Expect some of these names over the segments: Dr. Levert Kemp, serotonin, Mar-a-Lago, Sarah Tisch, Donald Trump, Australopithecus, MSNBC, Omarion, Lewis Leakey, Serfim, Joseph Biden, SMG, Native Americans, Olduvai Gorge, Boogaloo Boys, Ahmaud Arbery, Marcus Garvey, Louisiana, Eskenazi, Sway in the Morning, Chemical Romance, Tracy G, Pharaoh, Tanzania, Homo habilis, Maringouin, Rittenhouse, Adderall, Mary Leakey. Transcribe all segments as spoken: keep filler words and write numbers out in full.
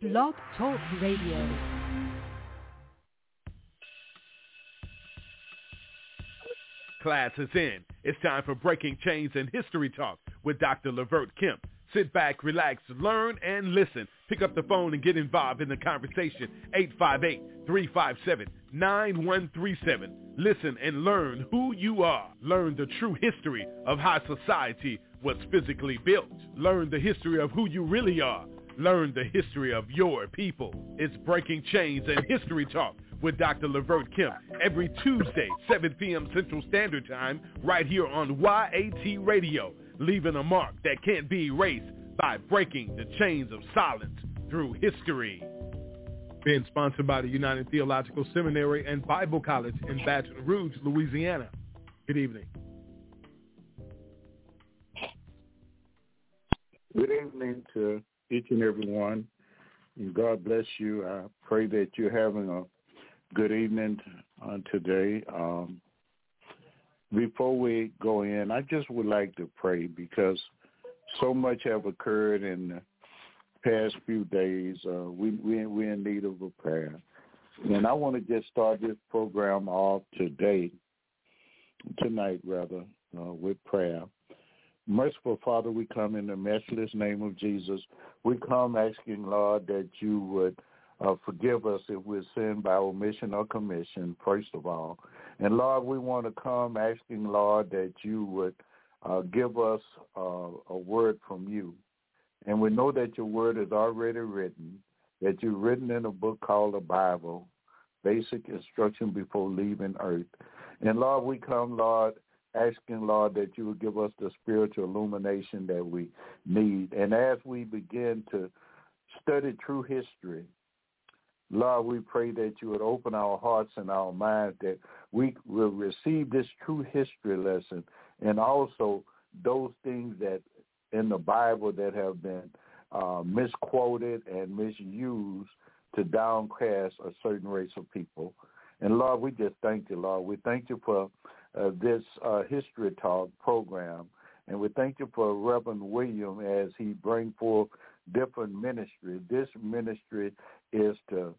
Blog Talk Radio. Class is in. It's time for Breaking Chains and History Talk with Doctor Levert Kemp. Sit back, relax, learn, and listen. Pick up the phone and get involved in the conversation. eight five eight, three five seven, nine one three seven. Listen and learn who you are. Learn the true history of how society was physically built. Learn the history of who you really are. Learn the history of your people. It's Breaking Chains and History Talk with Doctor Levert Kemp every Tuesday, seven p.m. Central Standard Time, right here on Y A T Radio, leaving a mark that can't be erased by breaking the chains of silence through history. Being sponsored by the United Theological Seminary and Bible College in Baton Rouge, Louisiana. Good evening. Good evening to each and every one, and God bless you. I pray that you're having a good evening uh, today. Um, before we go in, I just would like to pray because so much have occurred in the past few days. Uh, we, we, we're in need of a prayer. And I want to just start this program off today, tonight rather, uh, with prayer. Merciful Father, we come in the matchless name of Jesus. We come asking, Lord, that you would Uh, forgive us if we're sinned by omission or commission, first of all. And, Lord, we want to come asking, Lord, that you would uh, give us uh, a word from you. And we know that your word is already written, that you've written in a book called the Bible, basic instruction before leaving earth. And, Lord, we come, Lord, asking, Lord, that you would give us the spiritual illumination that we need. And as we begin to study true history, Lord, we pray that you would open our hearts and our minds, that we will receive this true history lesson and also those things that in the Bible that have been uh, misquoted and misused to downcast a certain race of people. And, Lord, we just thank you, Lord. We thank you for uh, this uh, History Talk program, and we thank you for Reverend William as he brings forth different ministry. This ministry is to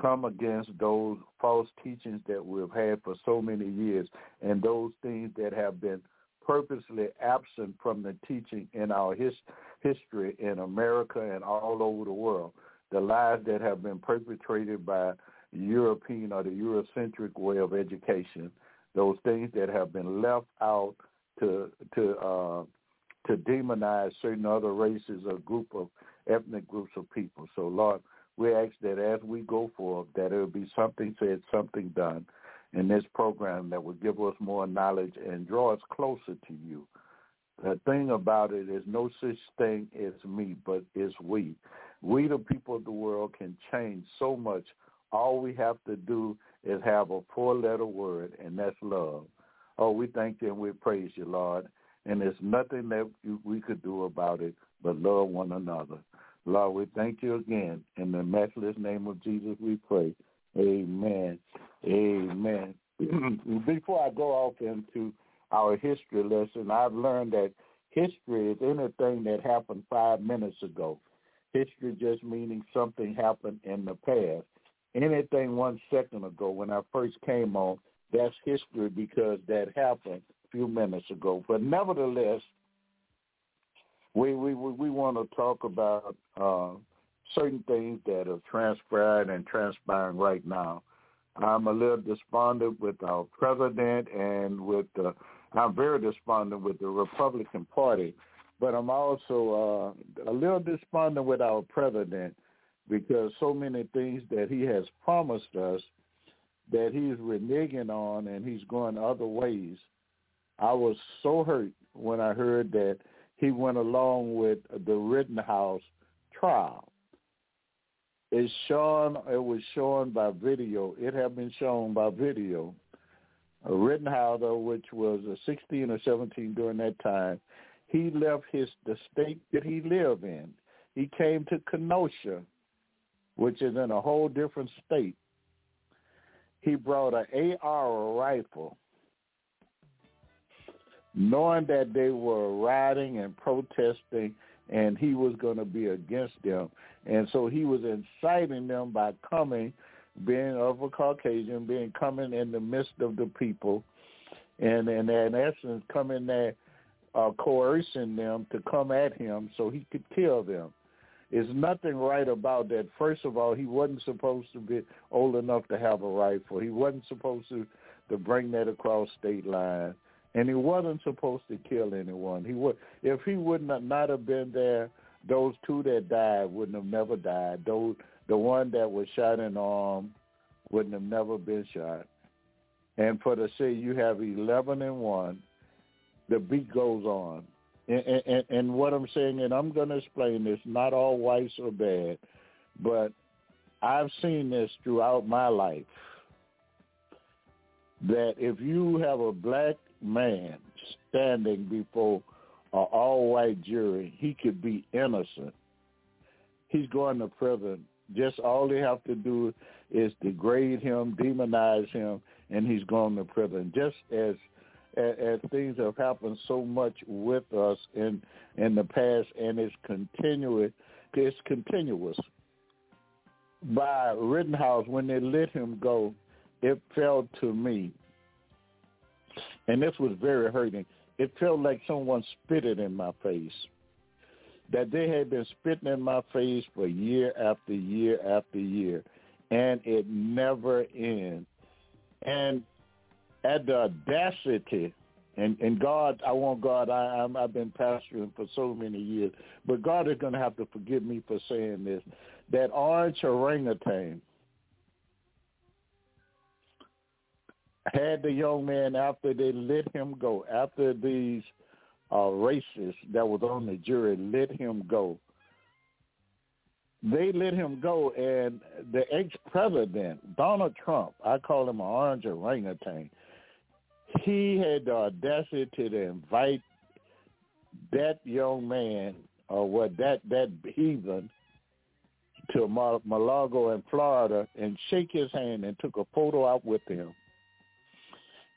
come against those false teachings that we've had for so many years and those things that have been purposely absent from the teaching in our his, history in America and all over the world. The lies that have been perpetrated by European or the Eurocentric way of education, those things that have been left out to to uh, to demonize certain other races or group of ethnic groups of people. So, Lord, we ask that as we go forth, that it will be something said, something done in this program that will give us more knowledge and draw us closer to you. The thing about it is no such thing as me, but it's we. We, the people of the world, can change so much. All we have to do is have a four-letter word, and that's love. Oh, we thank you and we praise you, Lord. And there's nothing that we could do about it but love one another. Lord, we thank you again. In the matchless name of Jesus, we pray. Amen. Amen. Before I go off into our history lesson, I've learned that history is anything that happened five minutes ago. History just meaning something happened in the past. Anything one second ago when I first came on, that's history because that happened a few minutes ago. But nevertheless, We we we want to talk about uh, certain things that have transpired and transpiring right now. I'm a little despondent with our president and with the, I'm very despondent with the Republican Party, but I'm also uh, a little despondent with our president because so many things that he has promised us that he's reneging on and he's going other ways. I was so hurt when I heard that he went along with the Rittenhouse trial. It's shown, it was shown by video. It had been shown by video. Rittenhouse, which was sixteen or seventeen during that time, he left his the state that he lived in. He came to Kenosha, which is in a whole different state. He brought an A R rifle, knowing that they were rioting and protesting and he was going to be against them. And so he was inciting them by coming, being of a Caucasian, being coming in the midst of the people, and, and in essence coming there, uh, coercing them to come at him so he could kill them. There's nothing right about that. First of all, he wasn't supposed to be old enough to have a rifle. He wasn't supposed to, to bring that across state lines. And he wasn't supposed to kill anyone. He would, if he would not, not have been there, those two that died wouldn't have never died. Those, the one that was shot in the arm wouldn't have never been shot. And for the city, you have eleven and one. The beat goes on. And, and, and what I'm saying, and I'm going to explain this, not all whites are bad, but I've seen this throughout my life, that if you have a black man standing before an all-white jury, he could be innocent. He's going to prison. Just all they have to do is degrade him, demonize him, and he's going to prison. Just as as things have happened so much with us in in the past, and it's continuous. It's continuous. By Rittenhouse, when they let him go, it felt to me, and this was very hurting, it felt like someone spit it in my face, that they had been spitting in my face for year after year after year, and it never ends. And at the audacity, and, and God, I want God, I, I'm, I've been pastoring for so many years, but God is going to have to forgive me for saying this, that orange orangutan had the young man, after they let him go, after these uh, racists that was on the jury let him go, they let him go, and the ex-president, Donald Trump, I call him an orange orangutan, he had the audacity to invite that young man, or what, that, that heathen, to Mar-a-Lago in Florida and shake his hand and took a photo out with him.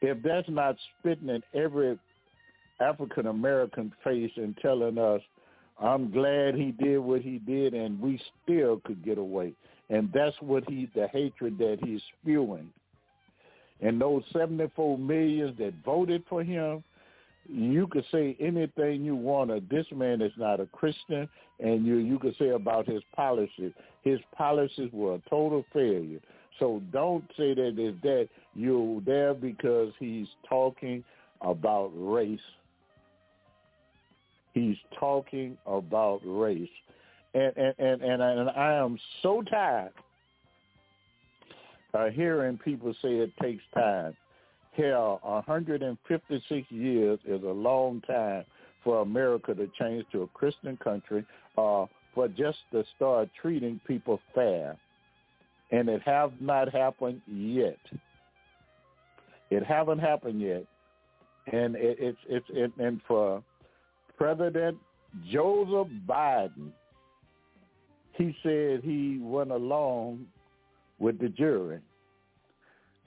If that's not spitting in every African-American face and telling us, I'm glad he did what he did and we still could get away. And that's what he, the hatred that he's spewing. And those seventy-four million that voted for him, you could say anything you want. This man is not a Christian, and you, you could say about his policies. His policies were a total failure. So don't say that it's that you're there because he's talking about race. He's talking about race. And and, and, and, I, and I am so tired of hearing people say it takes time. Hell, one hundred fifty-six years is a long time for America to change to a Christian country, uh, for just to start treating people fair. And it have not happened yet. It haven't happened yet. And it, it's it's it, and for President Joseph Biden, he said he went along with the jury.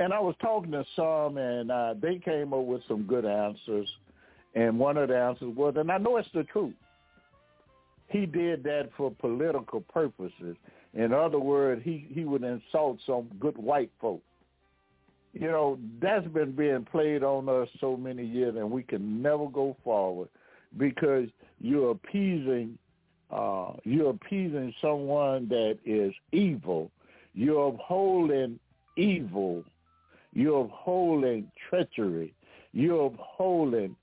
And I was talking to some, and uh, they came up with some good answers. And one of the answers was, and I know it's the truth, he did that for political purposes. In other words, he, he would insult some good white folk. You know, that's been being played on us so many years, and we can never go forward because you're appeasing uh, you're appeasing someone that is evil. You're upholding evil. You're upholding treachery. You're upholding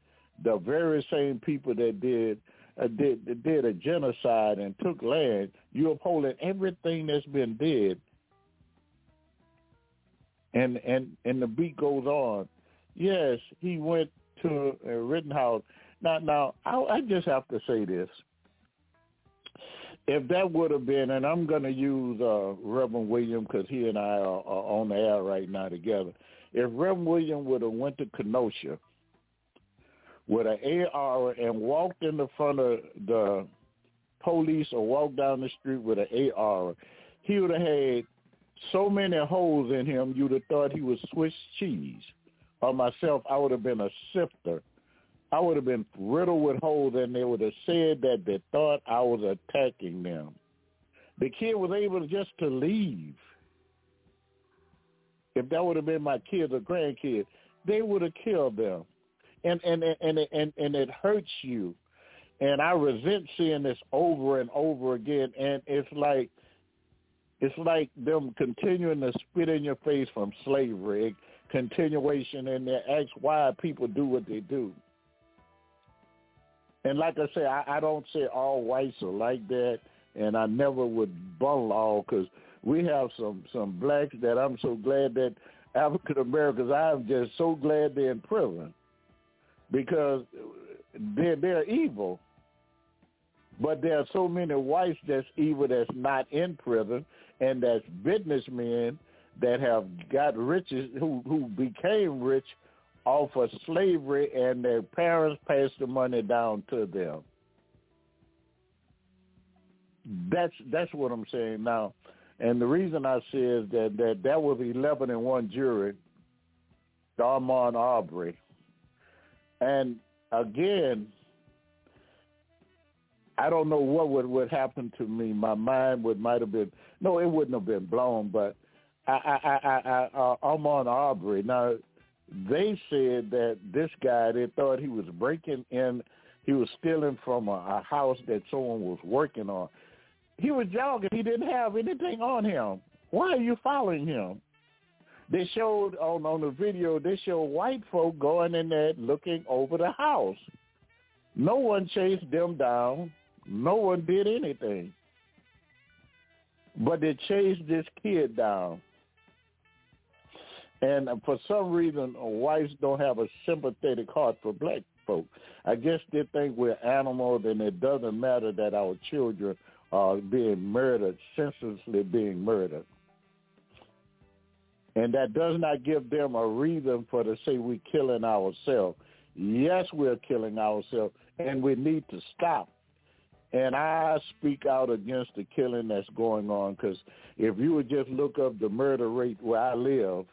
the very same people that did Uh, did, did a genocide and took land. You're upholding everything that's been did, and and and the beat goes on. Yes, he went to uh, Rittenhouse. Now, now I, I just have to say this: if that would have been, and I'm going to use uh, Reverend William because he and I are, are on the air right now together. If Reverend William would have went to Kenosha with an A R and walked in the front of the police or walked down the street with an A R, he would have had so many holes in him, you would have thought he was Swiss cheese. Or myself, I would have been a sifter I would have been riddled with holes, and they would have said that they thought I was attacking them. The kid was able just to leave. If that would have been my kids or grandkids, they would have killed them. And and and and, and, and it hurts you. And I resent seeing this over and over again. And it's like it's like them continuing to spit in your face from slavery, continuation in their acts, why people do what they do. And like I say, I, I don't say all whites are like that, and I never would bundle all, because we have some, some blacks that I'm so glad that African-Americans, I'm just so glad they're in prison, because they're, they're evil. But there are so many whites that's evil that's not in prison, and that's businessmen that have got riches, who, who became rich off of slavery, and their parents passed the money down to them. That's that's what I'm saying now. And the reason I say is that that, that was eleven and one jury, Ahmaud Arbery. And again, I don't know what would, would happen to me. My mind would might have been, no, it wouldn't have been blown, but I, I, I, I, I, Ahmaud Arbery. Now, they said that this guy, they thought he was breaking in, he was stealing from a, a house that someone was working on. He was jogging. He didn't have anything on him. Why are you following him? They showed on, on the video, they showed white folk going in there looking over the house. No one chased them down. No one did anything. But they chased this kid down. And for some reason, whites don't have a sympathetic heart for black folk. I guess they think we're animals, and it doesn't matter that our children are being murdered, senselessly being murdered. And that does not give them a reason for to say we're killing ourselves. Yes, we're killing ourselves, and we need to stop. And I speak out against the killing that's going on, because if you would just look up the murder rate where I live,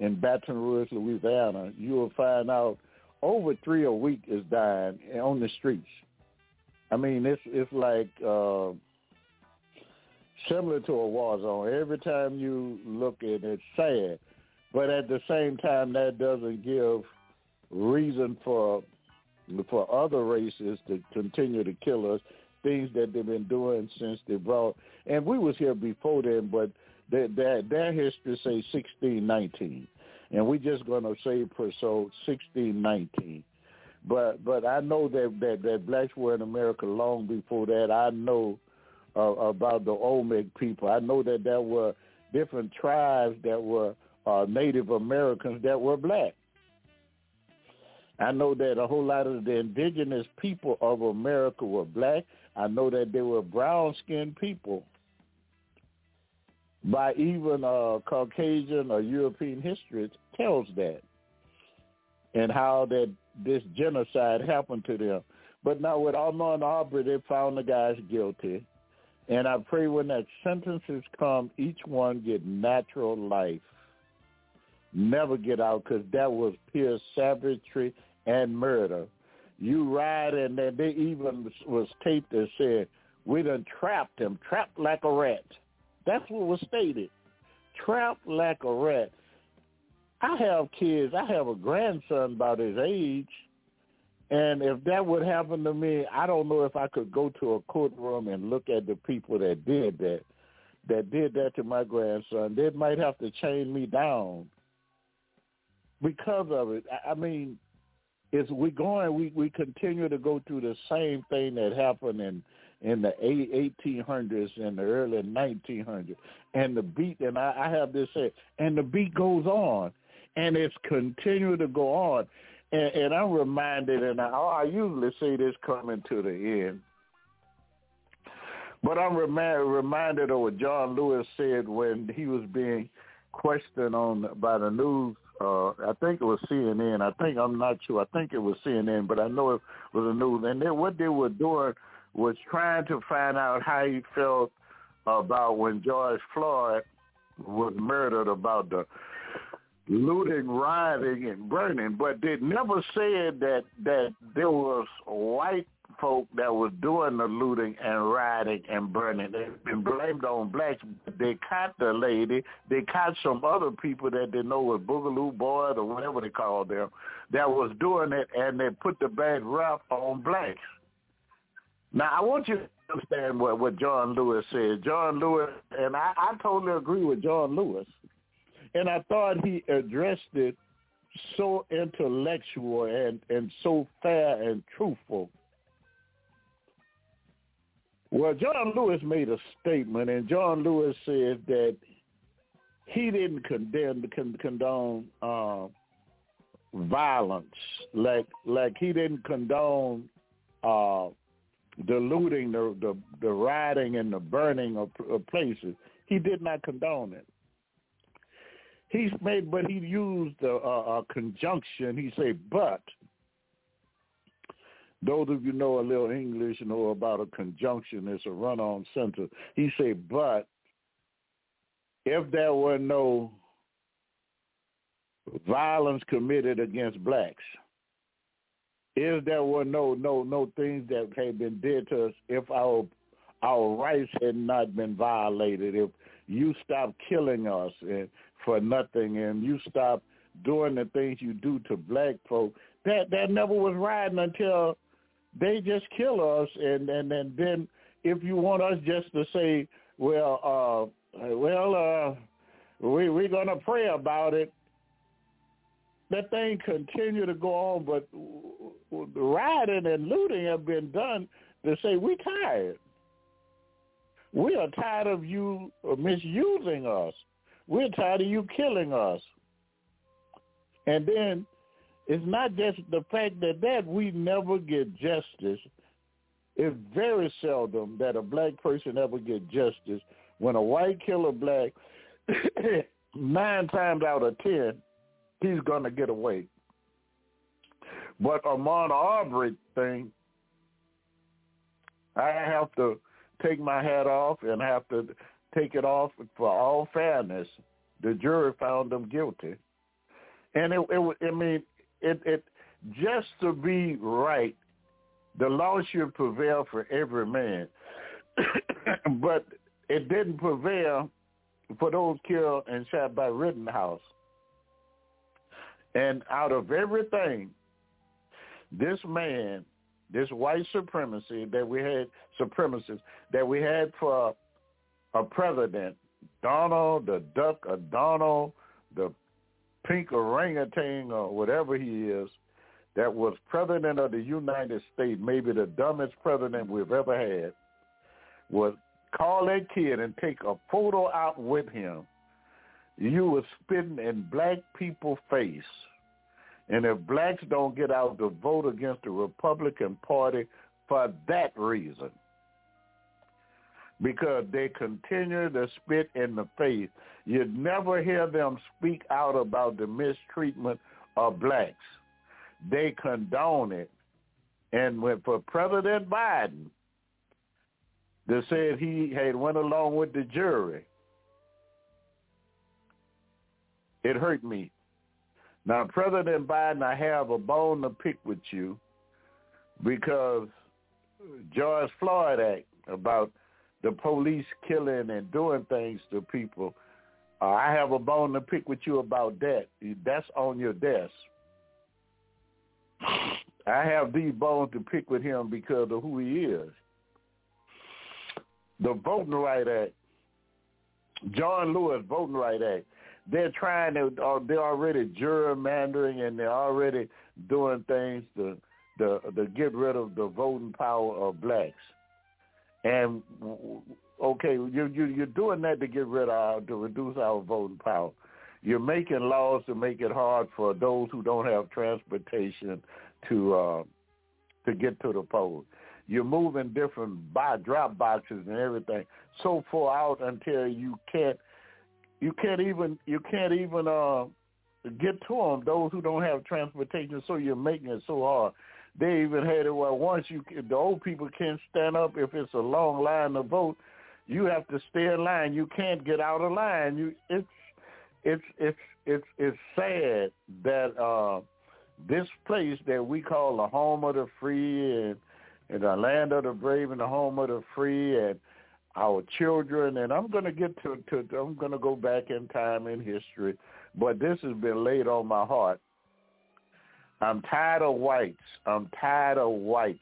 in Baton Rouge, Louisiana, you will find out over three a week is dying on the streets. I mean, it's it's like uh, similar to a war zone. Every time you look at it, it's sad. But at the same time, that doesn't give reason for for other races to continue to kill us, things that they've been doing since they brought. And we was here before then, but Their, their, their history say sixteen nineteen, and we're just going to say per so sixteen nineteen. But but I know that, that, that blacks were in America long before that. I know uh, about the Olmec people. I know that there were different tribes that were uh, Native Americans that were black. I know that a whole lot of the indigenous people of America were black. I know that they were brown-skinned people by even uh, Caucasian or European history tells that, and how that this genocide happened to them. But now with Ahmaud Arbery, they found the guys guilty. And I pray when that sentences come, each one get natural life. Never get out, because that was pure savagery and murder. You ride, and then they even was taped and said, we done trapped him, trapped like a rat. That's what was stated. Trapped like a rat. I have kids. I have a grandson about his age. And if that would happen to me, I don't know if I could go to a courtroom and look at the people that did that, that did that to my grandson. They might have to chain me down because of it. I mean, it's, we're going, we, we continue to go through the same thing that happened in in the eighteen hundreds and the early nineteen hundreds. And the beat, and I, I have this say, and the beat goes on, and it's continued to go on. And, and I'm reminded, and I, I usually say this coming to the end, but I'm remi- reminded of what John Lewis said when he was being questioned on by the news. Uh, I think it was C N N. I think, I'm not sure. I think it was C N N, but I know it was the news. And they, what they were doing was trying to find out how he felt about when George Floyd was murdered, about the looting, rioting, and burning, but they never said that, that there was white folk that was doing the looting and rioting and burning. They've been blamed on blacks. They caught the lady. They caught some other people that they know was Boogaloo Boys or whatever they called them that was doing it, and they put the bad rap on blacks. Now, I want you to understand what, what John Lewis said. John Lewis, and I, I totally agree with John Lewis, and I thought he addressed it so intellectual and, and so fair and truthful. Well, John Lewis made a statement, and John Lewis said that he didn't condemn, con- condone uh, violence, like like he didn't condone uh, the looting, the, the the rioting, and the burning of, of places. He did not condone it. He's made, but he used a, a, a conjunction. He said, but. Those of you know a little English know about a conjunction. It's a run-on sentence. He said, but if there were no violence committed against blacks, if there were no no no things that had been did to us, if our our rights had not been violated, if you stopped killing us and for nothing, and you stopped doing the things you do to black folk, that that never was riding until they just kill us, and, and, and then if you want us just to say, well, uh, well, uh, we, we're going to pray about it, that thing continue to go on, but rioting and looting have been done to say we're tired. We are tired of you misusing us. We're tired of you killing us. And then it's not just the fact that, that we never get justice. It's very seldom that a black person ever get justice. When a white killer black, nine times out of ten, he's going to get away. But Ahmaud Arbery thing, I have to take my hat off and have to take it off for all fairness. The jury found him guilty. And it, it I mean, It, it just to be right, the law should prevail for every man, but it didn't prevail for those killed and shot by Rittenhouse. And out of everything, this man, this white supremacy that we had, supremacists that we had for a president, Donald the Duck, or Donald the pink orangutan or whatever he is, that was president of the United States, maybe the dumbest president we've ever had, would call that kid and take a photo out with him. You were spitting in black people's face. And if blacks don't get out to vote against the Republican Party for that reason, because they continue to spit in the face. You never hear them speak out about the mistreatment of blacks. They condone it. And when for President Biden, they said he had went along with the jury, it hurt me. Now, President Biden, I have a bone to pick with you because George Floyd Act about the police killing and doing things to people. Uh, I have a bone to pick with you about that. That's on your desk. I have these bones to pick with him because of who he is. The Voting Rights Act, John Lewis Voting Rights Act, they're trying to, uh, they're already gerrymandering and they're already doing things to, to, to get rid of the voting power of blacks. And, okay, you, you, you're doing that to get rid of, to reduce our voting power. You're making laws to make it hard for those who don't have transportation to uh, to get to the polls. You're moving different buy, drop boxes and everything so far out until you can't you can't even you can't even uh, get to them. Those who don't have transportation, so you're making it so hard. They even had it where once you, the old people can't stand up if it's a long line to vote. You have to stay in line. You can't get out of line. You, it's it's it's it's it's sad that uh, this place that we call the home of the free and, and the land of the brave and the home of the free and our children, and I'm going to get to, to I'm going to go back in time in history, but this has been laid on my heart. I'm tired of whites. I'm tired of whites,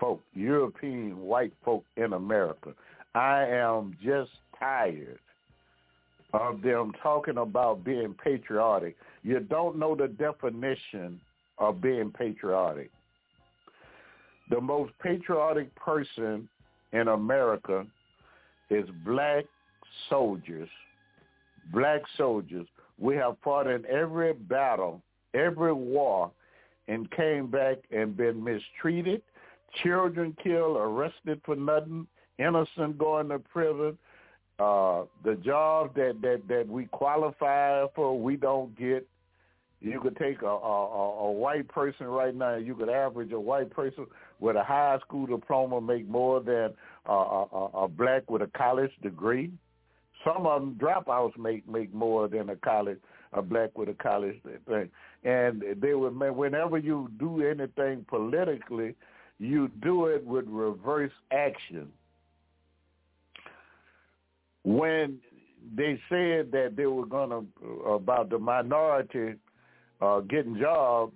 folk, European white folk in America. I am just tired of them talking about being patriotic. You don't know the definition of being patriotic. The most patriotic person in America is black soldiers. Black soldiers. We have fought in every battle, every war, and came back and been mistreated, children killed, arrested for nothing, innocent going to prison. Uh, the jobs that, that, that we qualify for, we don't get. You could take a, a, a white person right now, you could average a white person with a high school diploma make more than a, a, a black with a college degree. Some of them dropouts make, make more than a college, a black with a college thing. And they would, whenever you do anything politically, you do it with reverse action. When they said that they were going to, about the minority uh, getting jobs,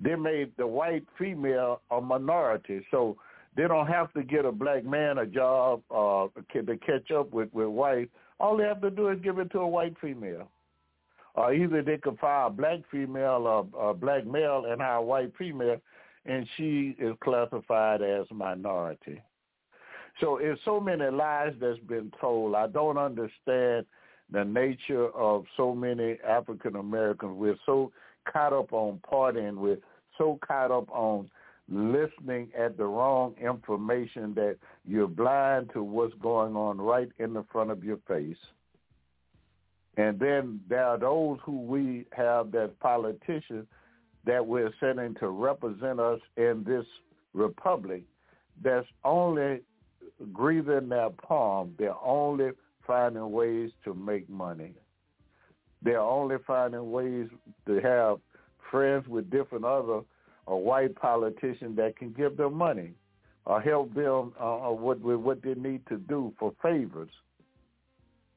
they made the white female a minority. So they don't have to get a black man a job uh, to catch up with, with white. All they have to do is give it to a white female. Uh, either they could fire a black female or a black male and hire a white female, and she is classified as minority. So it's so many lies that's been told. I don't understand the nature of so many African Americans. We're so caught up on partying. We're so caught up on listening at the wrong information that you're blind to what's going on right in the front of your face. And then there are those who we have that politicians that we're sending to represent us in this republic that's only grieving their palm. They're only finding ways to make money. They're only finding ways to have friends with different other or white politicians that can give them money or help them uh, with, with what they need to do for favors.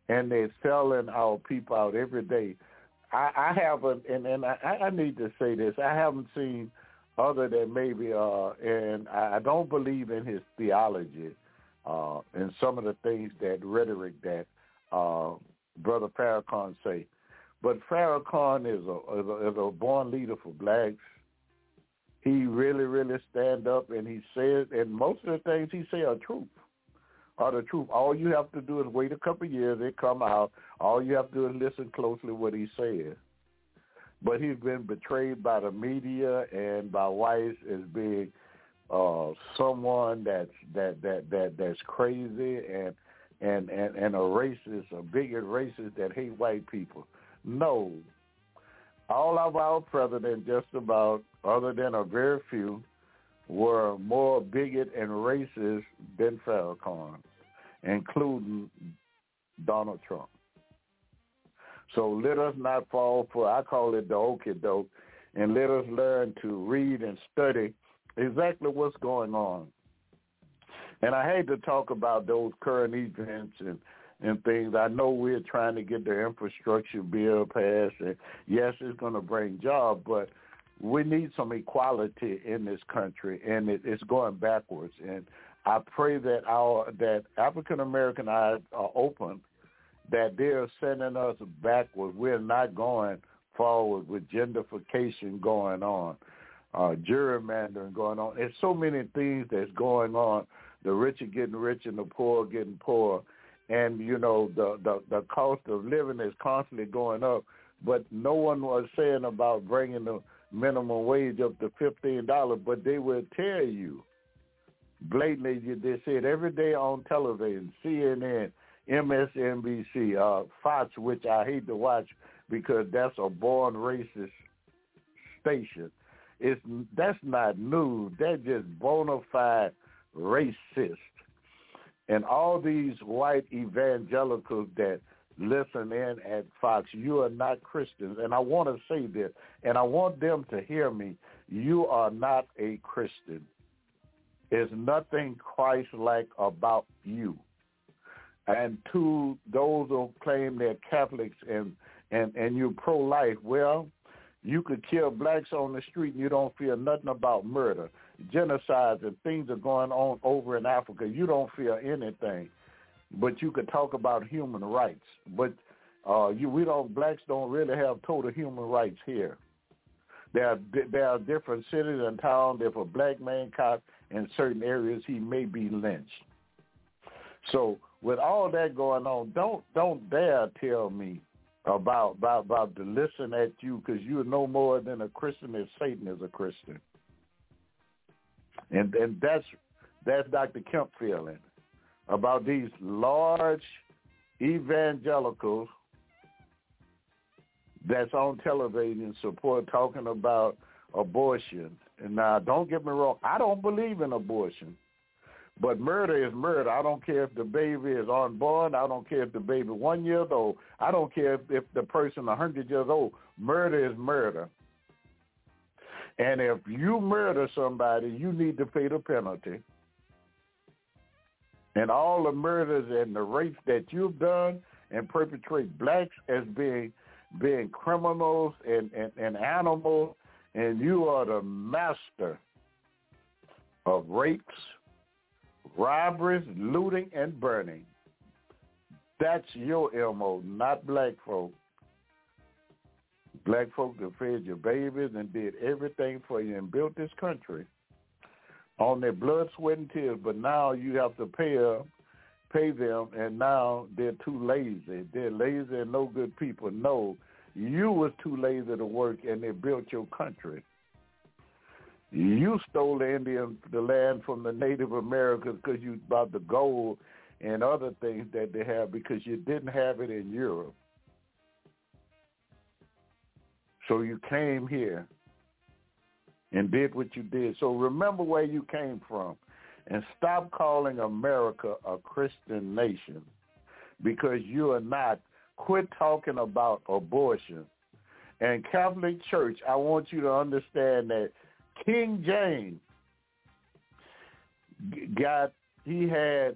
And they're selling our people out every day. I, I haven't, and, and I, I need to say this, I haven't seen other than maybe, uh, and I don't believe in his theology. Uh, and some of the things that rhetoric that uh, Brother Farrakhan say. But Farrakhan is a, is a, is a born leader for blacks. He really, really stand up, and he says, and most of the things he say are truth, are the truth. All you have to do is wait a couple of years, they come out. All you have to do is listen closely what he says. But he's been betrayed by the media and by whites as being Uh, someone that's that, that that that's crazy and and and and a racist, a bigot racist that hate white people. No, all of our presidents, just about, other than a very few, were more bigot and racist than Farrakhan, including Donald Trump. So let us not fall for, I call it the okie doke, and let us learn to read and study exactly what's going on. And I hate to talk about those current events and, and things. I know we're trying to get the infrastructure bill passed, and yes, it's going to bring jobs, but we need some equality in this country, and it, it's going backwards. And I pray that our that African American eyes are open, that they're sending us backwards. We're not going forward with gentrification going on. Uh, gerrymandering going on. There's so many things that's going on. The rich are getting rich and the poor are getting poor. And, you know, the, the, the cost of living is constantly going up. But no one was saying about bringing the minimum wage up to fifteen dollars, but they will tell you blatantly. They said every day on television, C N N, M S N B C, uh, Fox, which I hate to watch because that's a born racist station. It's, that's not new. They're just bona fide racist. And all these white evangelicals that listen in at Fox, you are not Christians. And I want to say this, and I want them to hear me. You are not a Christian. There's nothing Christ-like about you. And to those who claim they're Catholics and, and, and you're pro-life, well, you could kill blacks on the street and you don't feel nothing about murder, genocides, and things are going on over in Africa. You don't feel anything, but you could talk about human rights. But uh, you, we don't, blacks don't really have total human rights here. There are, there are different cities and towns. If a black man caught in certain areas, he may be lynched. So with all that going on, don't don't dare tell me about about, about to listen at you, because you're no more than a Christian as Satan is a Christian. And and that's that's Doctor Kemp feeling about these large evangelicals that's on television support talking about abortion. And now, don't get me wrong, I don't believe in abortion. But murder is murder. I don't care if the baby is unborn. I don't care if the baby one year old. I don't care if, if the person one hundred years old. Murder is murder. And if you murder somebody, you need to pay the penalty. And all the murders and the rapes that you've done and perpetrate blacks as being being criminals and, and, and animals, and you are the master of rapes, robberies, looting, and burning. That's your M O, not black folk. Black folk that fed your babies and did everything for you and built this country on their blood, sweat, and tears, but now you have to pay them, pay them, and now they're too lazy. They're lazy and no good people. No, you was too lazy to work, and they built your country. You stole the Indian, the land from the Native Americans because you bought the gold and other things that they have because you didn't have it in Europe. So you came here and did what you did. So remember where you came from and stop calling America a Christian nation because you are not. Quit talking about abortion. And Catholic Church, I want you to understand that King James got, he had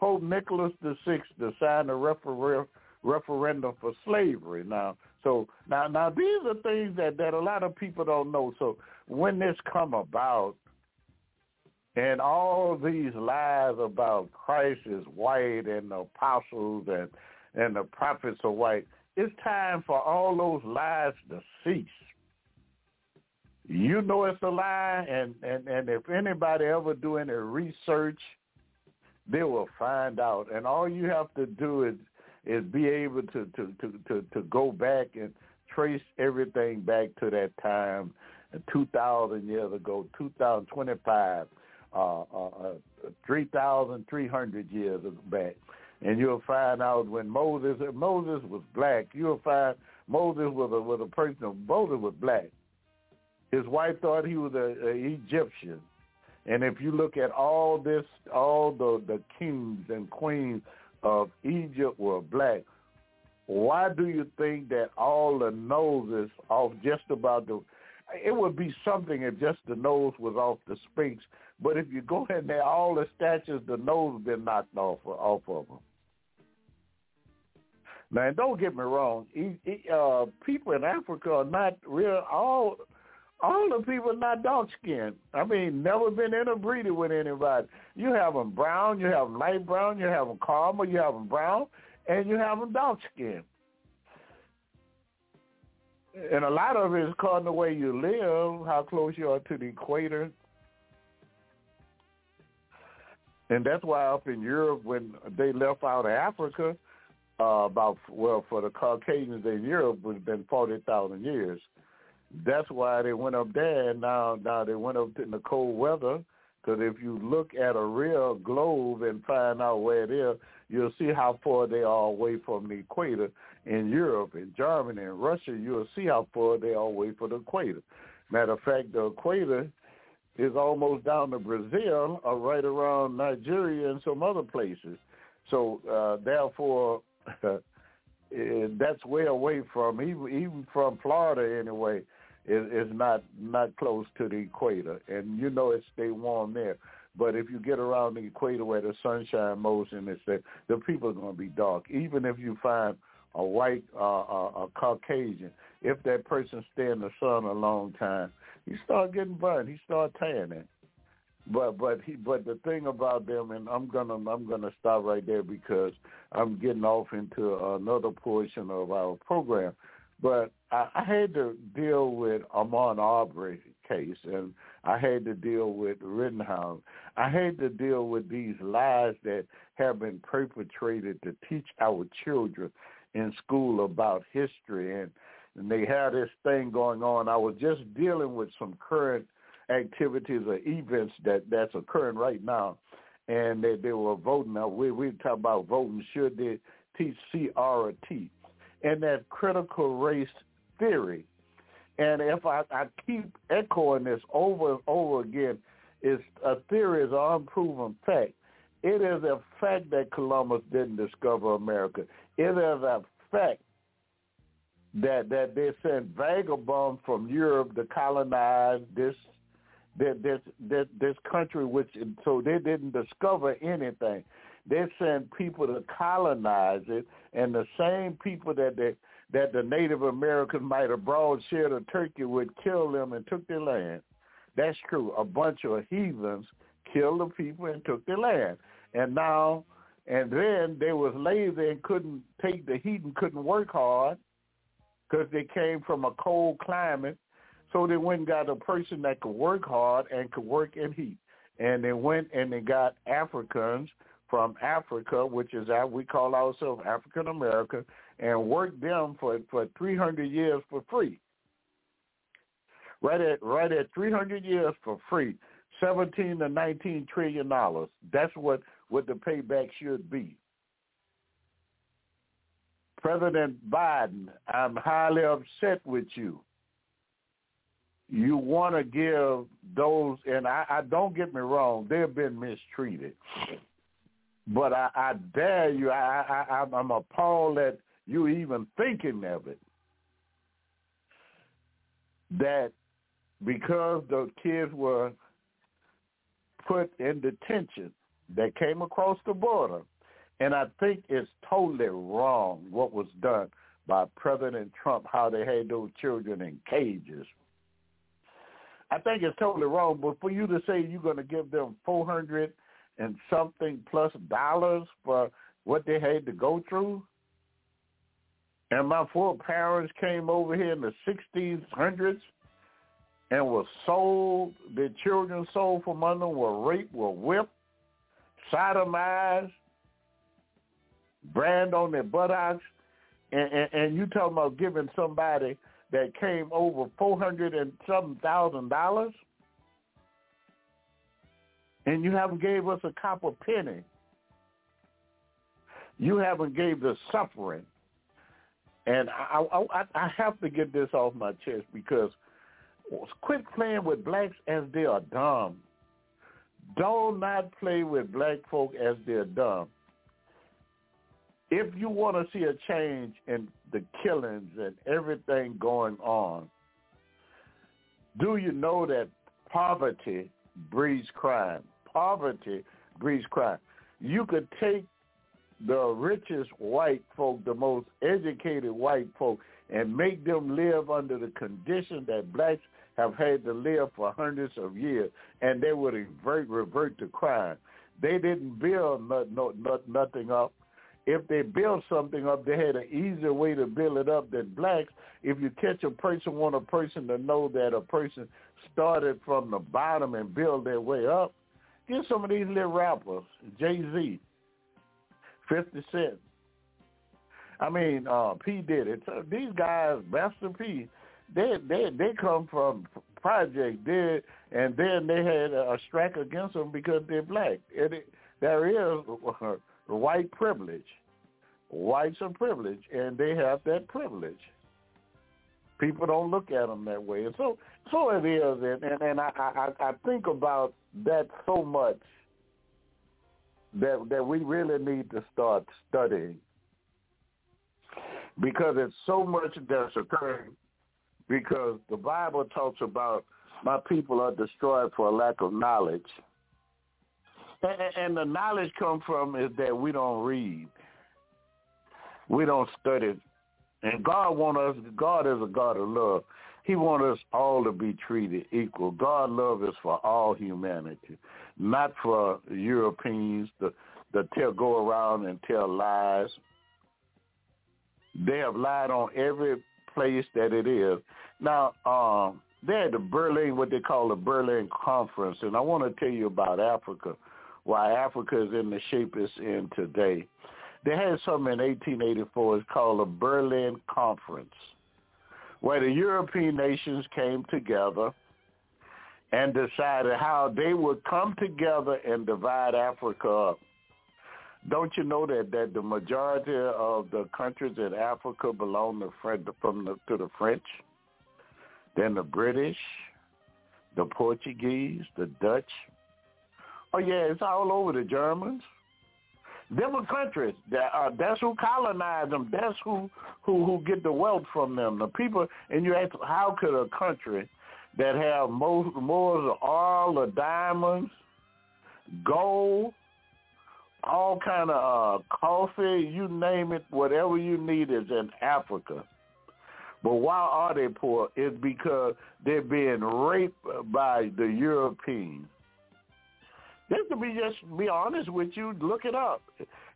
Pope Nicholas the Sixth to sign a refer- referendum for slavery. Now, so now, now these are things that, that a lot of people don't know. So when this come about, and all these lies about Christ is white and the apostles and and the prophets are white, it's time for all those lies to cease. You know it's a lie, and, and, and if anybody ever do any research, they will find out. And all you have to do is is be able to, to, to, to, to go back and trace everything back to that time, two thousand years ago, two thousand twenty-five, uh, uh, three thousand three hundred years back. And you'll find out when Moses, Moses was black, you'll find Moses was a, was a person, Moses was black. His wife thought he was an Egyptian. And if you look at all this, all the, the kings and queens of Egypt were black. Why do you think that all the noses off just about the, it would be something if just the nose was off the Sphinx, but if you go in there, all the statues, the nose has been knocked off, off of them. Now, don't get me wrong, uh, people in Africa are not real, all... All the people not dark-skinned. I mean, never been interbreeded with anybody. You have them brown, you have them light brown, you have them caramel, you have them brown, and you have them dark-skinned. And a lot of it is according to the way you live, how close you are to the equator. And that's why up in Europe, when they left out of Africa, uh, about, well, for the Caucasians in Europe, it's been forty thousand years. That's why they went up there, and now, now they went up in the cold weather, because if you look at a real globe and find out where it is, you'll see how far they are away from the equator. In Europe, in Germany, in Russia, you'll see how far they are away from the equator. Matter of fact, the equator is almost down to Brazil or right around Nigeria and some other places. So uh, therefore, that's way away from, even, even from Florida anyway, is, is not, not close to the equator. And you know it stays warm there. But if you get around the equator where the sunshine most and it's there, the people are going to be dark. Even if you find a white, uh, a, a Caucasian, if that person stay in the sun a long time, he start getting burned. He start tanning. But but he but the thing about them, and I'm gonna I'm gonna stop right there because I'm getting off into another portion of our program. But I, I had to deal with Ahmaud Arbery case, and I had to deal with Rittenhouse. I had to deal with these lies that have been perpetrated to teach our children in school about history, and, and they have this thing going on. I was just dealing with some current activities or events that, that's occurring right now, and that they, they were voting. Now, we we talk about voting. Should they teach C R T and that critical race theory? And if I, I keep echoing this over and over again, it's a theory is an unproven fact. It is a fact that Columbus didn't discover America. It is a fact that that they sent vagabonds from Europe to colonize this that this this, this country, which so they didn't discover anything. They sent people to colonize it, and the same people that they that the Native Americans might have brought, shared a turkey would kill them and took their land. That's true. A bunch of heathens killed the people and took their land. And now, and then they was lazy and couldn't take the heat and couldn't work hard because they came from a cold climate. So they went and got a person that could work hard and could work in heat. And they went and they got Africans from Africa, which is how we call ourselves African American, and worked them for, for three hundred years for free. Right at right at three hundred years for free, seventeen to nineteen trillion dollars. That's what, what the payback should be. President Biden, I'm highly upset with you. You want to give those, and I, I don't get me wrong, they've been mistreated. But I, I dare you, I, I, I'm appalled at you even thinking of it, that because those kids were put in detention that came across the border, and I think it's totally wrong what was done by President Trump, how they had those children in cages. I think it's totally wrong, but for you to say you're going to give them four hundred and something plus dollars for what they had to go through. And my foreparents came over here in the sixteen hundreds and were sold, their children sold from under them, were raped, were whipped, sodomized, brand on their buttocks. And, and, and you talking about giving somebody that came over four hundred and something thousand dollars? And you haven't gave us a copper penny. You haven't gave the suffering. And I, I, I have to get this off my chest because quit playing with blacks as they are dumb. Do not play with black folk as they're dumb. If you want to see a change in the killings and everything going on, do you know that poverty breeds crime? Poverty breeds crime. You could take the richest white folk, the most educated white folk, and make them live under the condition that blacks have had to live for hundreds of years, and they would revert, revert to crime. They didn't build not, not, not, nothing up. If they built something up, they had an easier way to build it up than blacks. If you catch a person, want a person to know that a person started from the bottom and built their way up, get some of these little rappers, Jay-Z, fifty Cent. I mean, uh, P. Diddy. So these guys, Master P, they they they come from Project Did, and then they had a, a strike against them because they're black. And it, there is uh, white privilege. Whites are privileged, and they have that privilege. People don't look at them that way. So so it is, and, and, and I, I, I think about that so much that that we really need to start studying, because it's so much that's occurring, because the Bible talks about my people are destroyed for a lack of knowledge. And, and the knowledge comes from is that we don't read. We don't study. And God want us, God is a God of love. He wants us all to be treated equal. God's love is for all humanity, not for Europeans to, to tell, go around and tell lies. They have lied on every place that it is. Now, um, they had the Berlin, what they call the Berlin Conference, and I want to tell you about Africa, why Africa is in the shape it's in today. They had something in eighteen eighty-four, it's called the Berlin Conference, where the European nations came together and decided how they would come together and divide Africa up. Don't you know that, that the majority of the countries in Africa belong to, from the, to the French, then the British, the Portuguese, the Dutch? Oh, yeah, it's all over, the Germans. Them are countries. That are, that's who colonized them. That's who, who, who get the wealth from them. The people, and you ask, how could a country that have most, more of all the diamonds, gold, all kind of uh, coffee, you name it, whatever you need is in Africa. But why are they poor? It's because they're being raped by the Europeans. This to be just be honest with you, look it up.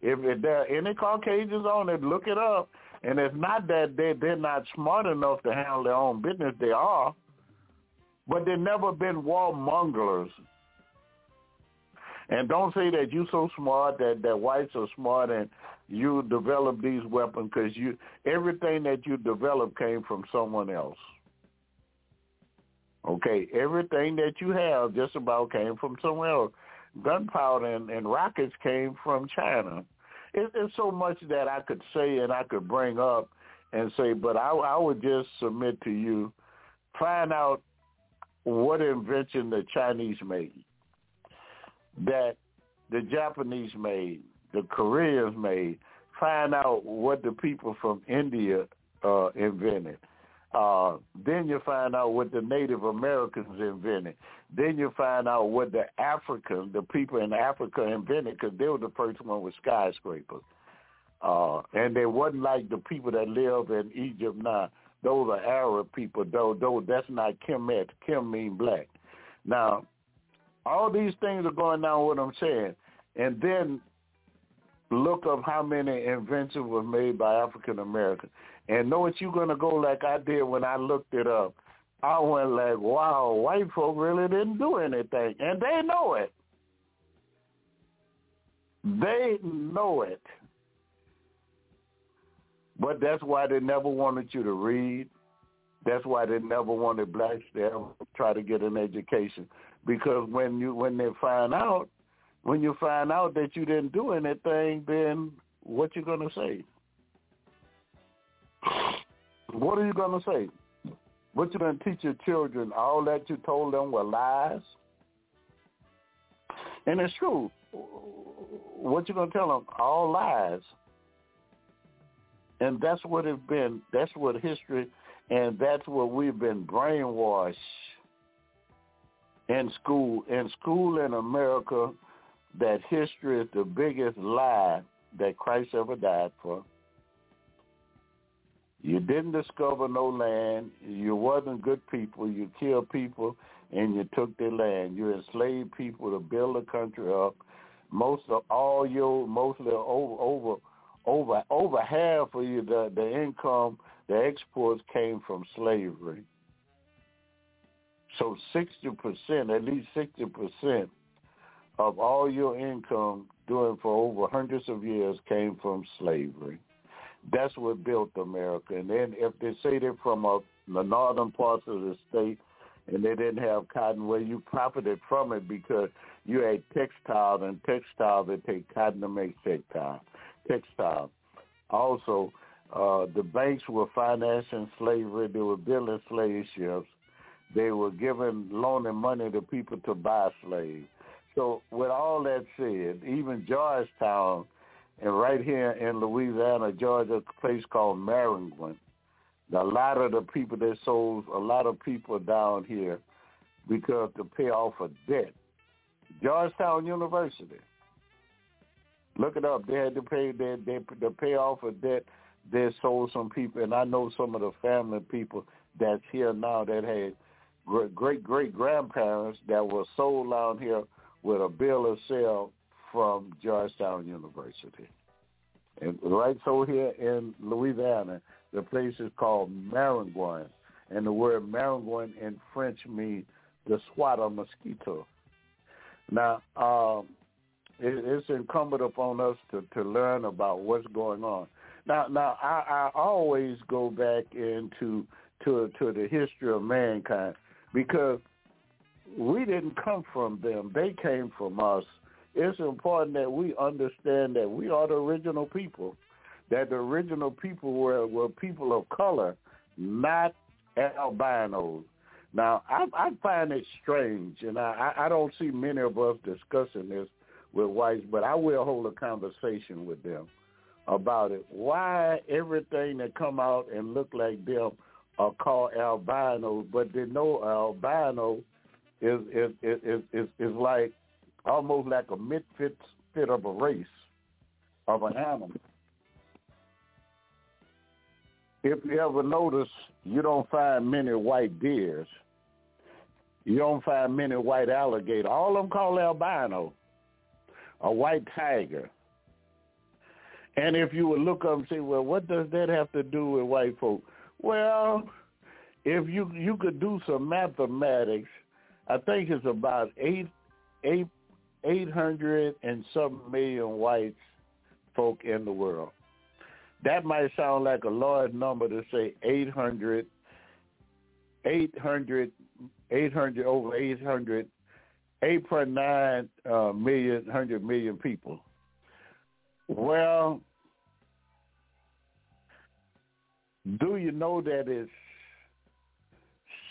If there are any Caucasians on it, look it up. And it's not that they, they're not smart enough to handle their own business. They are. But they've never been warmongers. And don't say that you're so smart, that, that whites are smart and you develop these weapons, because you, everything that you develop came from someone else. Okay, everything that you have just about came from somewhere else. Gunpowder and, and rockets came from China. It, it's so much that I could say and I could bring up and say, but I, I would just submit to you, find out what invention the Chinese made, that the Japanese made, the Koreans made. Find out what the people from India uh, invented. Uh, then you find out what the Native Americans invented. Then you find out what the Africans, the people in Africa invented, because they were the first one with skyscrapers. Uh, and they wasn't like the people that live in Egypt now. Those are Arab people. Though, though that's not Kemet. Kem mean black. Now, all these things are going on, what I'm saying. And then look up how many inventions were made by African Americans. And know what you're going to go like I did when I looked it up. I went like, wow, white folk really didn't do anything. And they know it. They know it. But that's why they never wanted you to read. That's why they never wanted blacks to ever try to get an education. Because when you when they find out, when you find out that you didn't do anything, then what you gonna say? What are you gonna say? What you gonna teach your children? All that you told them were lies. And it's true. What you gonna tell them? All lies. And that's what it's been. That's what history, and that's what we've been brainwashed. In school, in school in America, that history is the biggest lie that Christ ever died for. You didn't discover no land. You wasn't good people. You killed people, and you took their land. You enslaved people to build the country up. Most of all your, mostly over, over, over, over half of you, the, the income, the exports came from slavery. So sixty percent, at least sixty percent of all your income doing for over hundreds of years came from slavery. That's what built America. And then if they say they're from a, the northern parts of the state and they didn't have cotton, well, you profited from it because you had textiles, and textiles that take cotton to make textiles. Textile. Also, Uh, the banks were financing slavery. They were building slave ships. They were giving, loaning money to people to buy slaves. So with all that said, even Georgetown, and right here in Louisiana, Georgia, a place called Maringouin, a lot of the people that sold, a lot of people down here because to pay off a debt. Georgetown University. Look it up. They had to pay their they, they pay off a debt. They sold some people, and I know some of the family people that's here now that had great-great-grandparents that were sold down here with a bill of sale from Georgetown University. And right so here in Louisiana, the place is called Maringouin, and the word Maringouin in French means the swatter mosquito. Now, um, it, it's incumbent upon us to, to learn about what's going on. Now, now I, I always go back into to to the history of mankind because we didn't come from them. They came from us. It's important that we understand that we are the original people, that the original people were, were people of color, not albinos. Now, I, I find it strange, and I, I don't see many of us discussing this with whites, but I will hold a conversation with them about it. Why everything that come out and look like them are called albinos, but they know albino is is is is, is, is like almost like a misfit fit of a race of an animal. If you ever notice, you don't find many white deers. You don't find many white alligators. All of them call albino, a white tiger. And if you would look up and say, well, what does that have to do with white folk? Well, if you you could do some mathematics, I think it's about eight eight eight hundred and some million white folk in the world. That might sound like a large number to say eight hundred, eight hundred, eight hundred over eight hundred, eight point nine uh, million, one hundred million people. Well, do you know that it's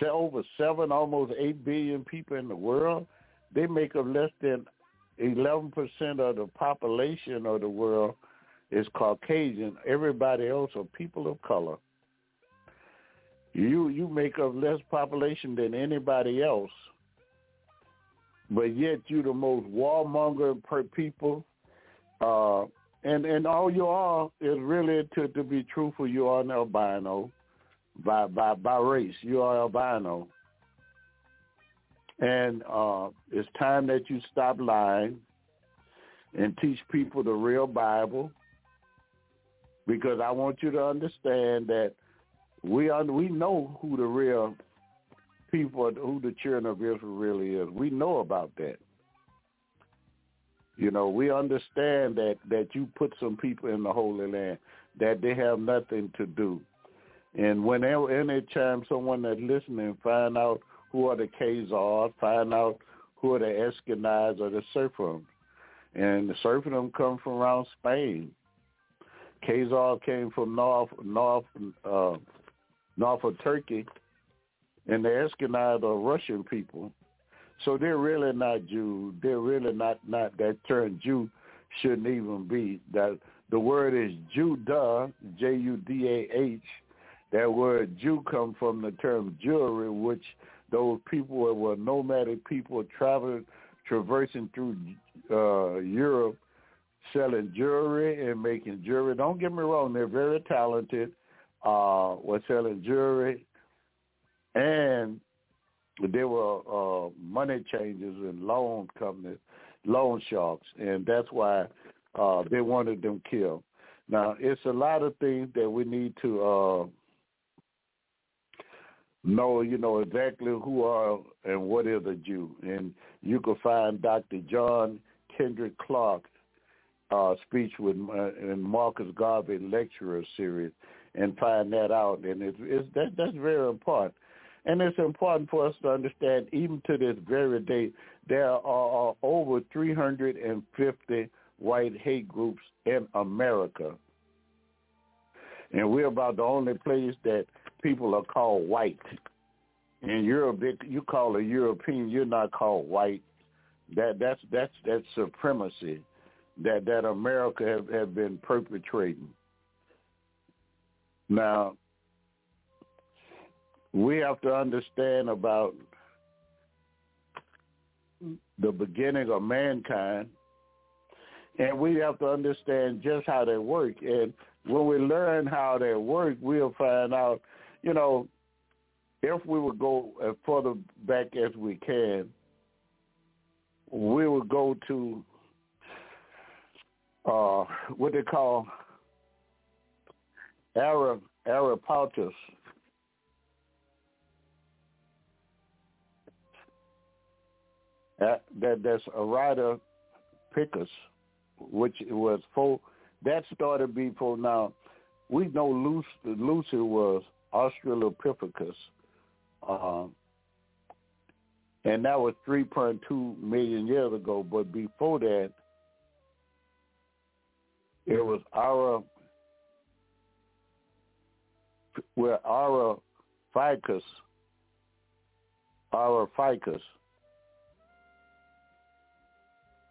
over seven, almost eight billion people in the world? They make up less than eleven percent of the population of the world is Caucasian. Everybody else are people of color. You you make up less population than anybody else, but yet you the most warmonger per people. Uh, and, and all you are is really, to, to be truthful, you are an albino by by, by race. You are albino. And uh, it's time that you stop lying and teach people the real Bible, because I want you to understand that we are, we know who the real people, who the children of Israel really is. We know about that. You know, we understand that, that you put some people in the Holy Land, that they have nothing to do. And whenever, any time someone that's listening, find out who are the Khazars, find out who are the Eskenazi or the Serfim. And the Serfim come from around Spain. Khazar came from north north, uh, north of Turkey, and the Eskenazi are Russian people. So they're really not Jews. They're really not, not that term Jew shouldn't even be. That the word is Judah, J U D A H. That word Jew comes from the term Jewry, which those people were nomadic people traveling, traversing through uh, Europe, selling jewelry and making jewelry. Don't get me wrong; they're very talented. Uh, were selling jewelry, and they were uh, money changers and loan companies, loan sharks, and that's why uh, they wanted them killed. Now, it's a lot of things that we need to uh, know, you know, exactly who are and what is a Jew. And you can find Doctor John Kendrick Clark's uh, speech with uh, in Marcus Garvey Lecturer Series and find that out. And it's, it's, that, that's very important. And it's important for us to understand, even to this very day, there are over three hundred fifty white hate groups in America. and we're about the only place that people are called white. In Europe, they, you call a European, you're not called white. That that's that's that supremacy that that America have, have been perpetrating. Now, we have to understand about the beginning of mankind, and we have to understand just how they work. And when we learn how they work, we'll find out, you know, if we would go as further back as we can, we would go to uh, what they call Arab, Ardipithecus. That, that that's Ardipithecus, which was four. That started before now. We know Lucy, Lucy was Australopithecus, uh, and that was three point two million years ago. But before that, it was Ara, well, Ardipithecus, Ardipithecus.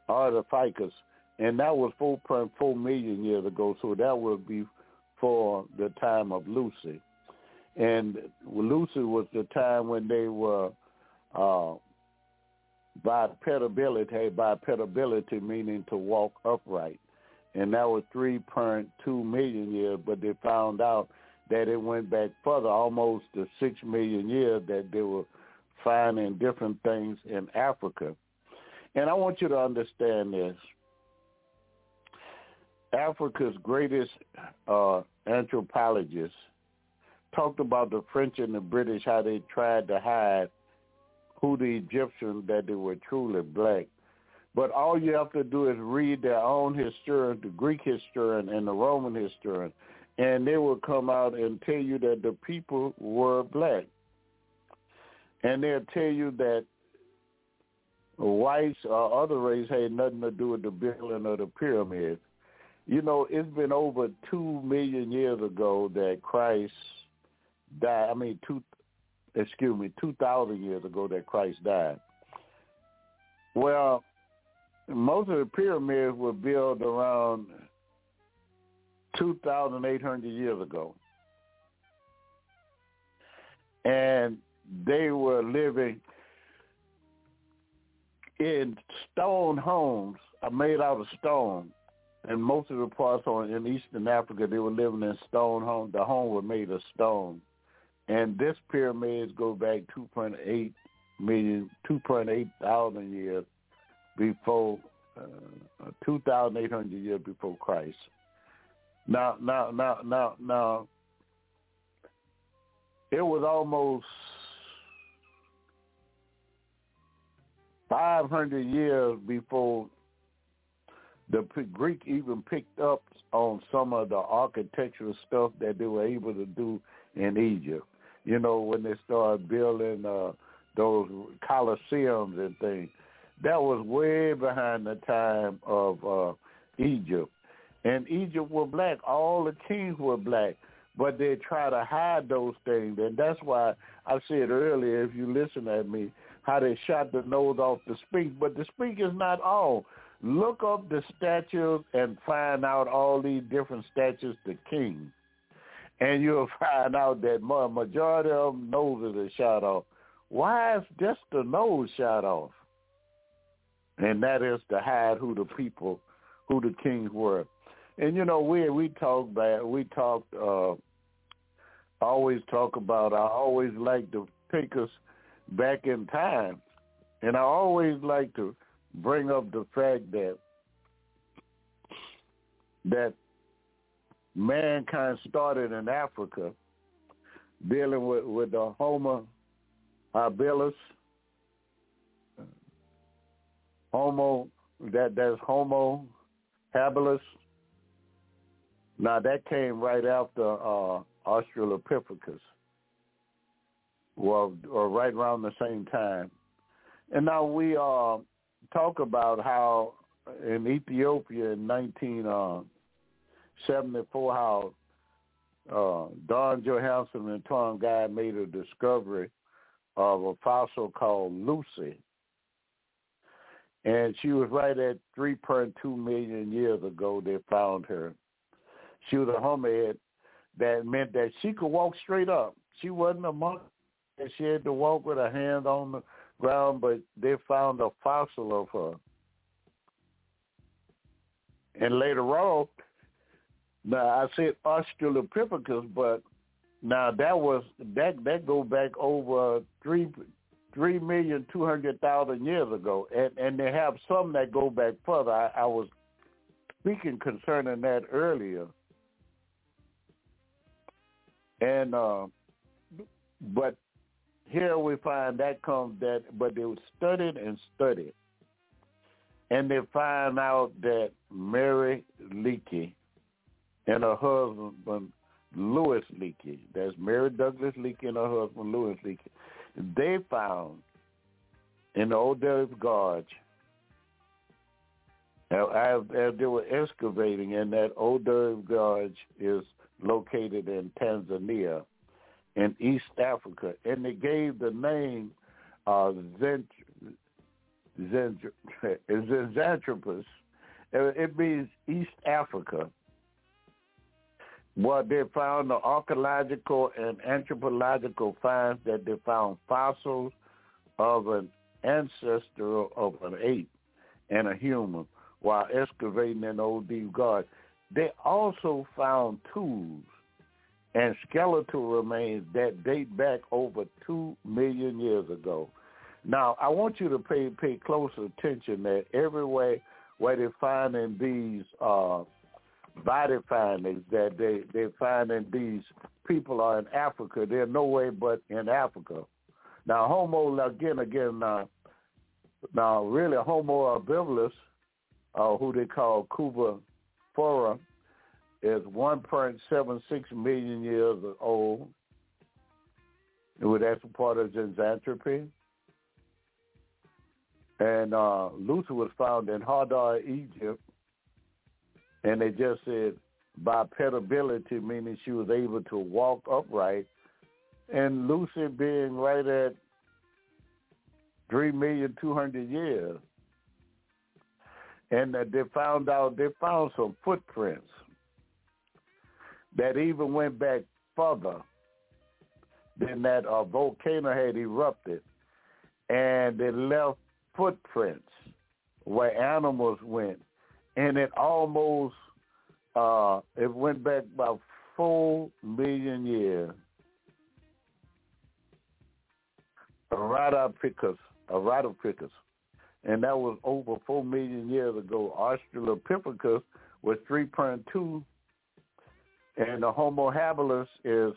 Ardipithecus, and that was four point four million years ago, so that would be for the time of Lucy. And Lucy was the time when they were uh, bipedability, bipedability meaning to walk upright, and that was three point two million years, but they found out that it went back further, almost to six million years, that they were finding different things in Africa. And I want you to understand this. Africa's greatest uh, anthropologists talked about the French and the British, how they tried to hide who the Egyptians, that they were truly black. But all you have to do is read their own historian, the Greek historian and the Roman historian, and they will come out and tell you that the people were black. And they'll tell you that whites or other race had nothing to do with the building of the pyramids. You know, it's been over two million years ago that Christ died. I mean, two, excuse me, two thousand years ago that Christ died. Well, most of the pyramids were built around two thousand eight hundred years ago, and they were living in stone homes, are made out of stone, and most of the parts on in Eastern Africa, they were living in stone homes. The home was made of stone, and this pyramids go back two point eight million, two point eight thousand years before, uh, two thousand eight hundred years before Christ. Now, now, now, now, now, it was almost five hundred years before the Greek even picked up on some of the architectural stuff that they were able to do in Egypt. You know, when they started building uh, those colosseums and things, that was way behind the time of uh, Egypt. And Egypt were black. All the kings were black, but they try to hide those things. And that's why I said earlier, if you listen at me, how they shot the nose off the Sphinx, but the Sphinx is not all. Look up the statues and find out all these different statues to kings, and you'll find out that majority of them noses are shot off. Why is just the nose shot off? And that is to hide who the people, who the kings were. And you know, we we talked back, we talked, uh, always talk about. I always like to take us back in time, and I always like to bring up the fact that that mankind started in Africa, dealing with, with the Homo habilis, Homo that that's Homo habilis. Now that came right after uh, Australopithecus. Well, or right around the same time. And now we uh, talk about how in Ethiopia in nineteen seventy-four, how uh, Don Johanson and Tom Guy made a discovery of a fossil called Lucy. And she was right at three point two million years ago they found her. She was a hominid. That meant that she could walk straight up. She wasn't a monkey. She had to walk with her hand on the ground, but they found a fossil of her. And later on, now I said Australopithecus, but now that was that that go back over three three million two hundred thousand years ago, and and they have some that go back further. I, I was speaking concerning that earlier, and uh, but here we find that comes that but they studied and studied, and they find out that Mary Leakey and her husband Lewis Leakey, that's Mary Douglas Leakey and her husband Lewis Leakey, they found in the Olduvai Gorge, as they were excavating, and that Olduvai Gorge is located in Tanzania, in East Africa, and they gave the name uh, Zanthropus. It means East Africa. Well, they found the archaeological and anthropological finds that they found fossils of an ancestor of an ape and a human while excavating in Olduvai Gorge. They also found tools and skeletal remains that date back over two million years ago. Now, I want you to pay pay close attention that everywhere where they're finding these uh, body findings that they, they're finding these people are in Africa. They're nowhere but in Africa. Now, Homo, again, again, uh, now really Homo habilis, uh, who they call Cuba Fora, is one point seven six million years old. That's part of Zanthropy. And uh, Lucy was found in Hadar, Egypt, and they just said bipedability, meaning she was able to walk upright. And Lucy being right at three million two hundred years. And uh, they found out, they found some footprints that even went back further than that a volcano had erupted. And they left footprints where animals went. And it almost, uh, it went back about four million years. Ardipithecus, Ardipithecus. And that was over four million years ago. Australopithecus was three point two. And the Homo habilis is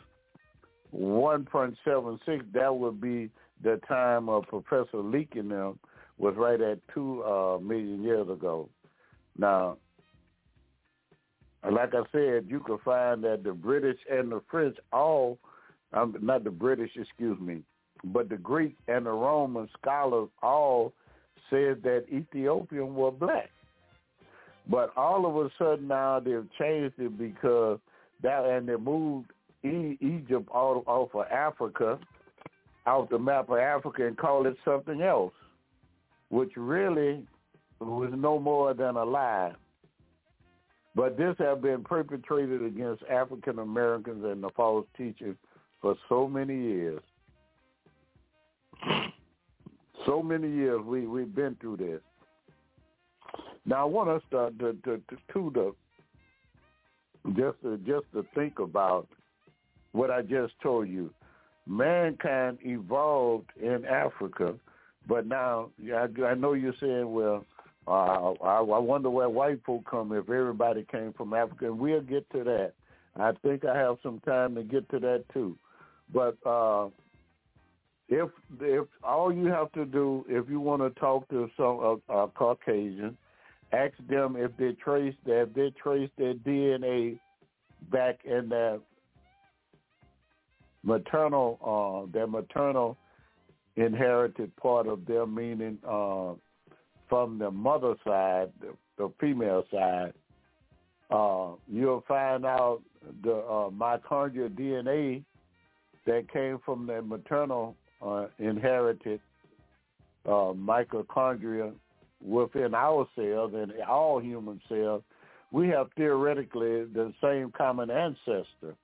one point seven six. That would be the time of Professor Leakey and them, was right at two uh, million years ago. Now, like I said, you can find that the British and the French all, um, not the British, excuse me, but the Greek and the Roman scholars all said that Ethiopian were black. But all of a sudden now they've changed it because that, and they moved e- Egypt all off of Africa, out the map of Africa, and called it something else, which really was no more than a lie. But this has been perpetrated against African Americans and the false teachers for so many years. So many years we, we've been through this. Now I want us to to to, to, to just to, just to think about what I just told you. Mankind evolved in Africa, but now I, I know you're saying, well, Uh, I, I wonder where white folk come if everybody came from Africa. And we'll get to that. I think I have some time to get to that too. But uh, if if all you have to do, if you want to talk to some uh, uh, Caucasian, ask them if they trace that if they trace their D N A back in their maternal uh, their maternal inherited part of their meaning. Uh, From the mother side, the female side, Uh, you'll find out the uh, mitochondrial D N A that came from the maternal uh, inherited uh, mitochondria within our cells and all human cells. We have theoretically the same common ancestor.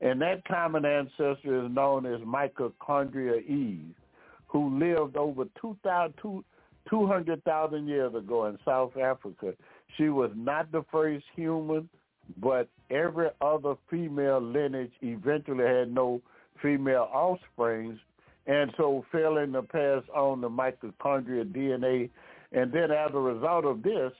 And that common ancestor is known as Mitochondrial Eve, who lived over two hundred thousand years ago in South Africa. She was not the first human, but every other female lineage eventually had no female offsprings, and so failing to pass on the mitochondrial D N A. And then as a result of this,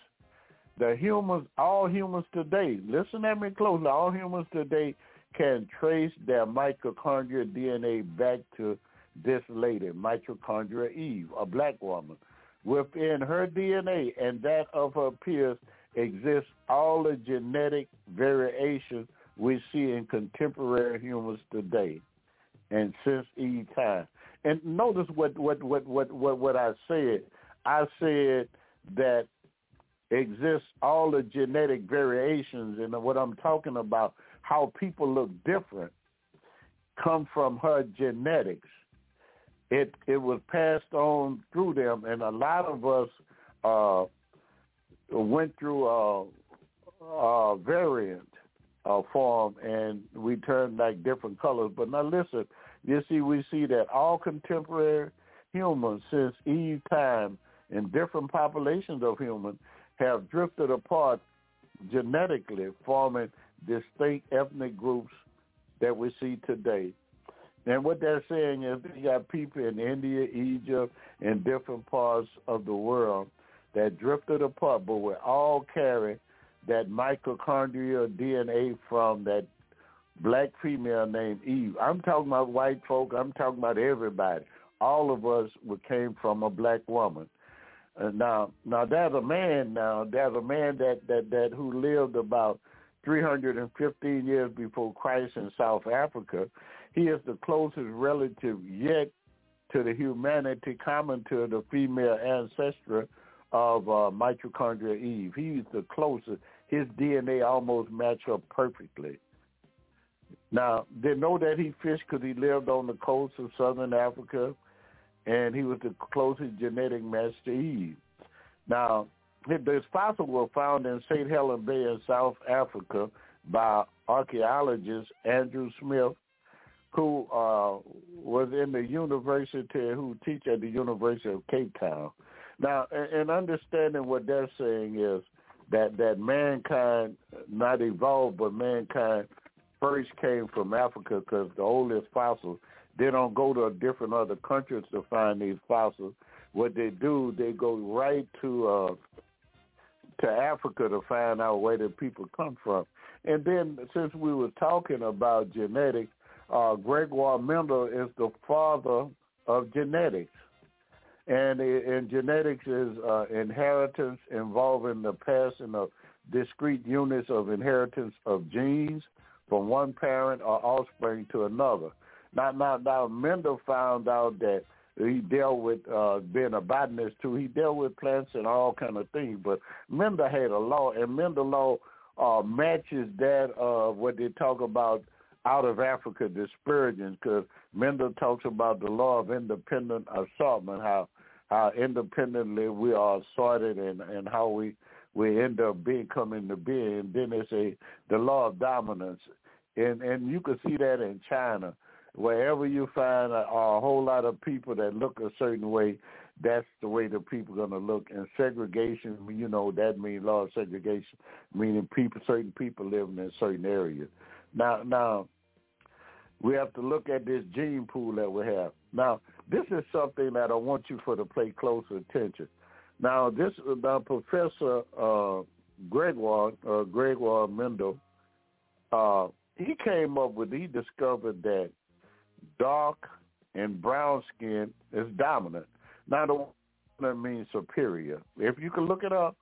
the humans, all humans today, listen at me closely, all humans today can trace their mitochondrial D N A back to this lady, Mitochondrial Eve, a black woman. Within her D N A and that of her peers exists all the genetic variation we see in contemporary humans today and since Eve time. And notice what, what, what, what, what, what I said. I said that exists all the genetic variations, and what I'm talking about, how people look different, come from her genetics. It it was passed on through them, and a lot of us uh, went through a, a variant uh, form, and we turned like different colors. But now listen, you see, we see that all contemporary humans since Eve time and different populations of humans have drifted apart genetically, forming distinct ethnic groups that we see today. And what they're saying is they got people in India, Egypt, and different parts of the world that drifted apart, but we all carry that mitochondrial D N A from that black female named Eve. I'm talking about white folk. I'm talking about everybody. All of us came from a black woman. Uh, now, now there's a man. Now there's a man that that that who lived about three hundred fifteen years before Christ in South Africa. He is the closest relative yet to the humanity common to the female ancestor of uh, Mitochondrial Eve. He's the closest. His D N A almost matched up perfectly. Now, they know that he fished because he lived on the coast of southern Africa, and he was the closest genetic match to Eve. Now, his fossils were found in Saint Helens Bay in South Africa by archaeologist Andrew Smith, who uh, was in the university, who teach at the University of Cape Town. Now, and understanding what they're saying is that, that mankind not evolved, but mankind first came from Africa because the oldest fossils, they don't go to different other countries to find these fossils. What they do, they go right to uh, to Africa to find out where the people come from. And then since we were talking about genetics, Uh, Gregor Mendel is the father of genetics, and, and genetics is uh, inheritance involving the passing of discrete units of inheritance of genes from one parent or offspring to another. Now, now, now Mendel found out that he dealt with uh, being a botanist too. He dealt with plants and all kind of things, but Mendel had a law, and Mendel law uh, matches that of what they talk about out of Africa dispersion, because Mendel talks about the law of independent assortment, how how independently we are assorted and, and how we, we end up being coming to being. And then they say the law of dominance. And and you can see that in China. Wherever you find a, a whole lot of people that look a certain way, that's the way the people are going to look. And segregation, you know, that means law of segregation, meaning people, certain people living in certain areas. Now, now, we have to look at this gene pool that we have. Now, this is something that I want you for to pay close attention. Now, this now Professor uh, Gregor uh, Gregor Mendel, uh, he came up with, he discovered that dark and brown skin is dominant. Now, that means superior. If you can look it up,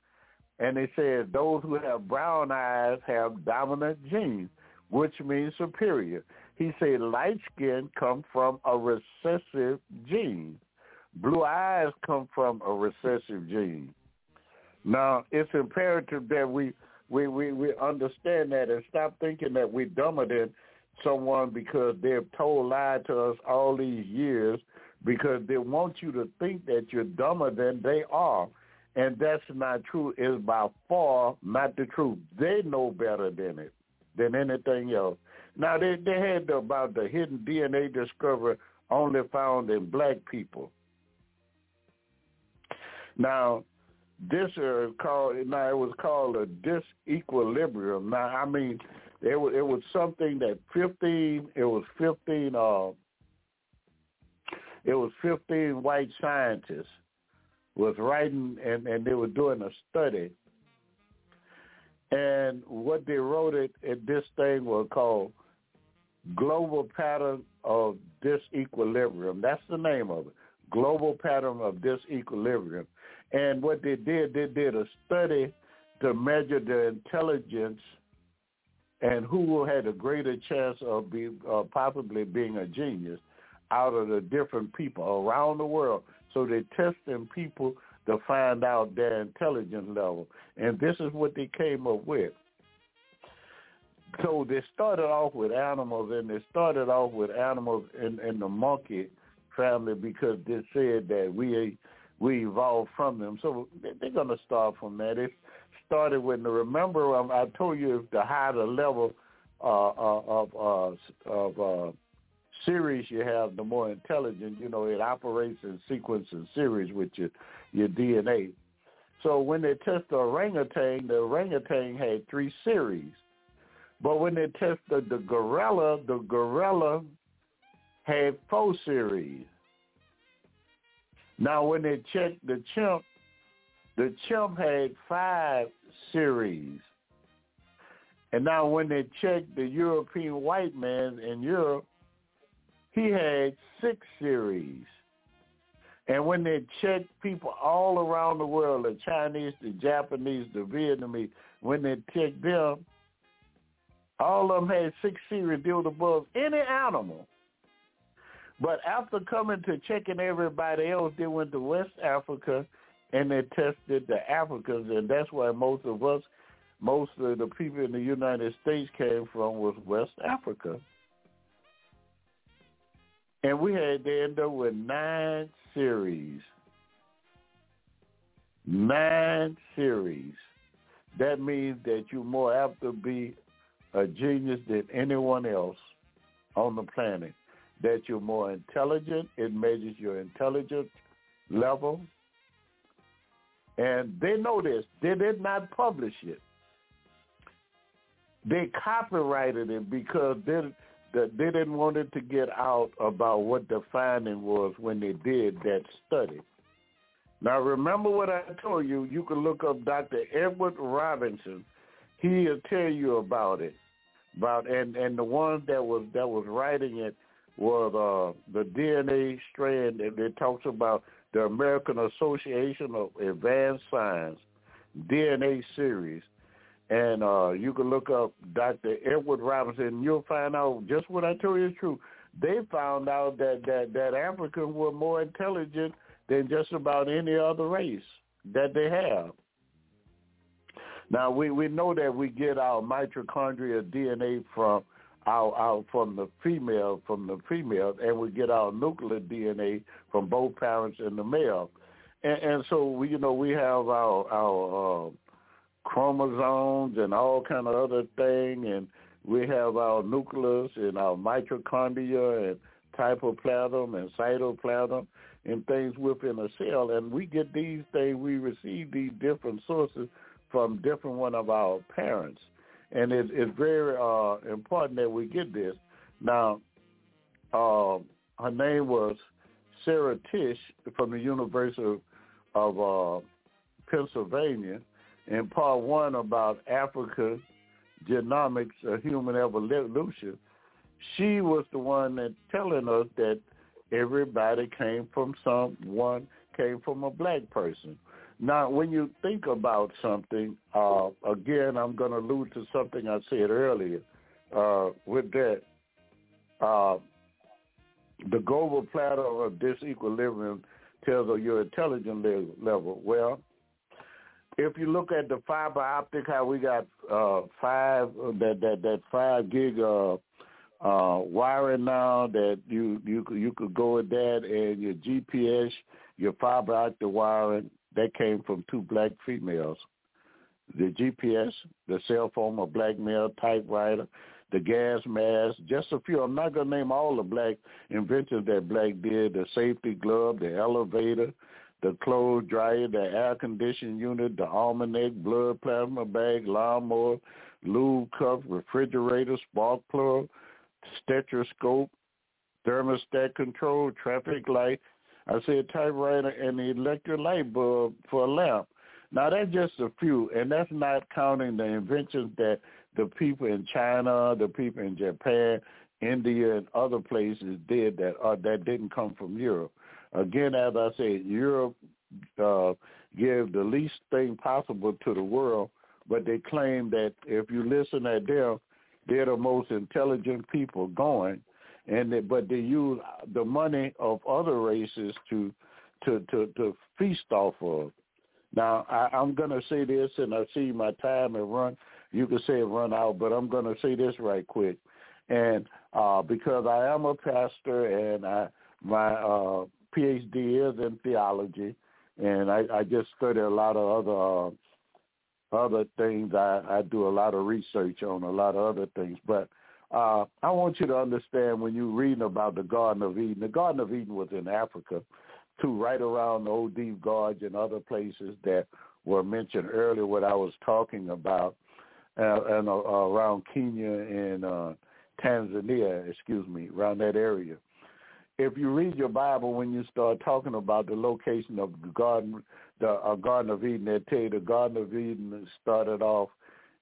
and it says those who have brown eyes have dominant genes, which means superior. He said light skin come from a recessive gene. Blue eyes come from a recessive gene. Now, it's imperative that we we, we, we understand that and stop thinking that we're dumber than someone because they've told lies to us all these years because they want you to think that you're dumber than they are. And that's not true. It's by far not the truth. They know better than it, than anything else. Now, they, they had about the hidden D N A discovery only found in black people. Now, this is called, now it was called a disequilibrium. Now, I mean, it was, it was something that fifteen, it was fifteen, uh, it was fifteen white scientists was writing, and, and they were doing a study. And what they wrote it, it this thing was called Global Pattern of Disequilibrium. That's the name of it, Global Pattern of Disequilibrium. And what they did, they did a study to measure the intelligence and who had a greater chance of be, uh, possibly being a genius out of the different people around the world. So they're testing people to find out their intelligence level. And this is what they came up with. So they started off with animals, and they started off with animals in, in the monkey family because they said that we we evolved from them. So they're going to start from that. It started with, remember, um, I told you the higher the level uh, of, of, of uh, series you have, the more intelligent, you know, it operates in sequence and series with your, your D N A. So when they test the orangutan, the orangutan had three series. But when they tested the gorilla, the gorilla had four series. Now when they checked the chimp, the chimp had five series. And now when they checked the European white man in Europe, he had six series. And when they checked people all around the world, the Chinese, the Japanese, the Vietnamese, when they checked them, all of them had six series, they were above any animal. But after coming to checking everybody else, they went to West Africa and they tested the Africans, and that's why most of us, most of the people in the United States came from was West Africa. And we had to end up with nine series. Nine series. That means that you're more apt to be a genius than anyone else on the planet. That you're more intelligent. It measures your intelligence level. And they know this. They did not publish it. They copyrighted it because they that they didn't want it to get out about what the finding was when they did that study. Now, remember what I told you. You can look up Doctor Edward Robinson. He'll tell you about it. About and, and the ones that was that was writing it was uh, the D N A strand, and it talks about the American Association of Advanced Science D N A series. And uh, you can look up Doctor Edward Robinson, and you'll find out just what I told you is true. They found out that, that, that Africans were more intelligent than just about any other race that they have. Now, we, we know that we get our mitochondrial D N A from our, our from the female, from the female, and we get our nuclear D N A from both parents and the male. And, and so, we, you know, we have our... our uh, chromosomes and all kind of other thing, and we have our nucleus and our mitochondria and typoplasm and cytoplasm and things within a cell, and we get these things, we receive these different sources from different one of our parents, and it, it's very uh, important that we get this. Now, uh, her name was Sarah Tisch from the University of, of uh, Pennsylvania. In part one about Africa, genomics, uh, human evolution, she was the one that telling us that everybody came from someone, came from a black person. Now, when you think about something, uh, again, I'm going to allude to something I said earlier. Uh, with that, uh, the global platter of disequilibrium tells of your intelligence level. Well, if you look at the fiber optic, how we got uh, five that that that five gig uh, uh, wiring now, that you you you could go with that, and your G P S, your fiber optic wiring, that came from two black females. The G P S, the cell phone, a black male, typewriter, the gas mask, just a few. I'm not going to name all the black inventions that black did, the safety glove, the elevator, the clothes dryer, the air conditioning unit, the almanac, blood plasma bag, lawnmower, lube cup, refrigerator, spark plug, stethoscope, thermostat control, traffic light. I said typewriter and the electric light bulb for a lamp. Now, that's just a few, and that's not counting the inventions that the people in China, the people in Japan, India, and other places did that uh, that didn't come from Europe. Again, as I said, Europe uh, gave the least thing possible to the world, but they claim that if you listen at them, they're the most intelligent people going, and they, but they use the money of other races to to to, to feast off of. Now, I, I'm going to say this, and I see my time and run. You can say it run out, but I'm going to say this right quick. And uh, because I am a pastor, and I, my uh, PhD is in theology, and I, I just study a lot of other uh, other things. I, I do a lot of research on a lot of other things. But uh, I want you to understand, when you're reading about the Garden of Eden, the Garden of Eden was in Africa, to right around the Olduvai Gorge and other places that were mentioned earlier, what I was talking about, uh, and uh, around Kenya and uh, Tanzania, excuse me, around that area. If you read your Bible, when you start talking about the location of the Garden, the uh, Garden of Eden, they tell you the Garden of Eden started off,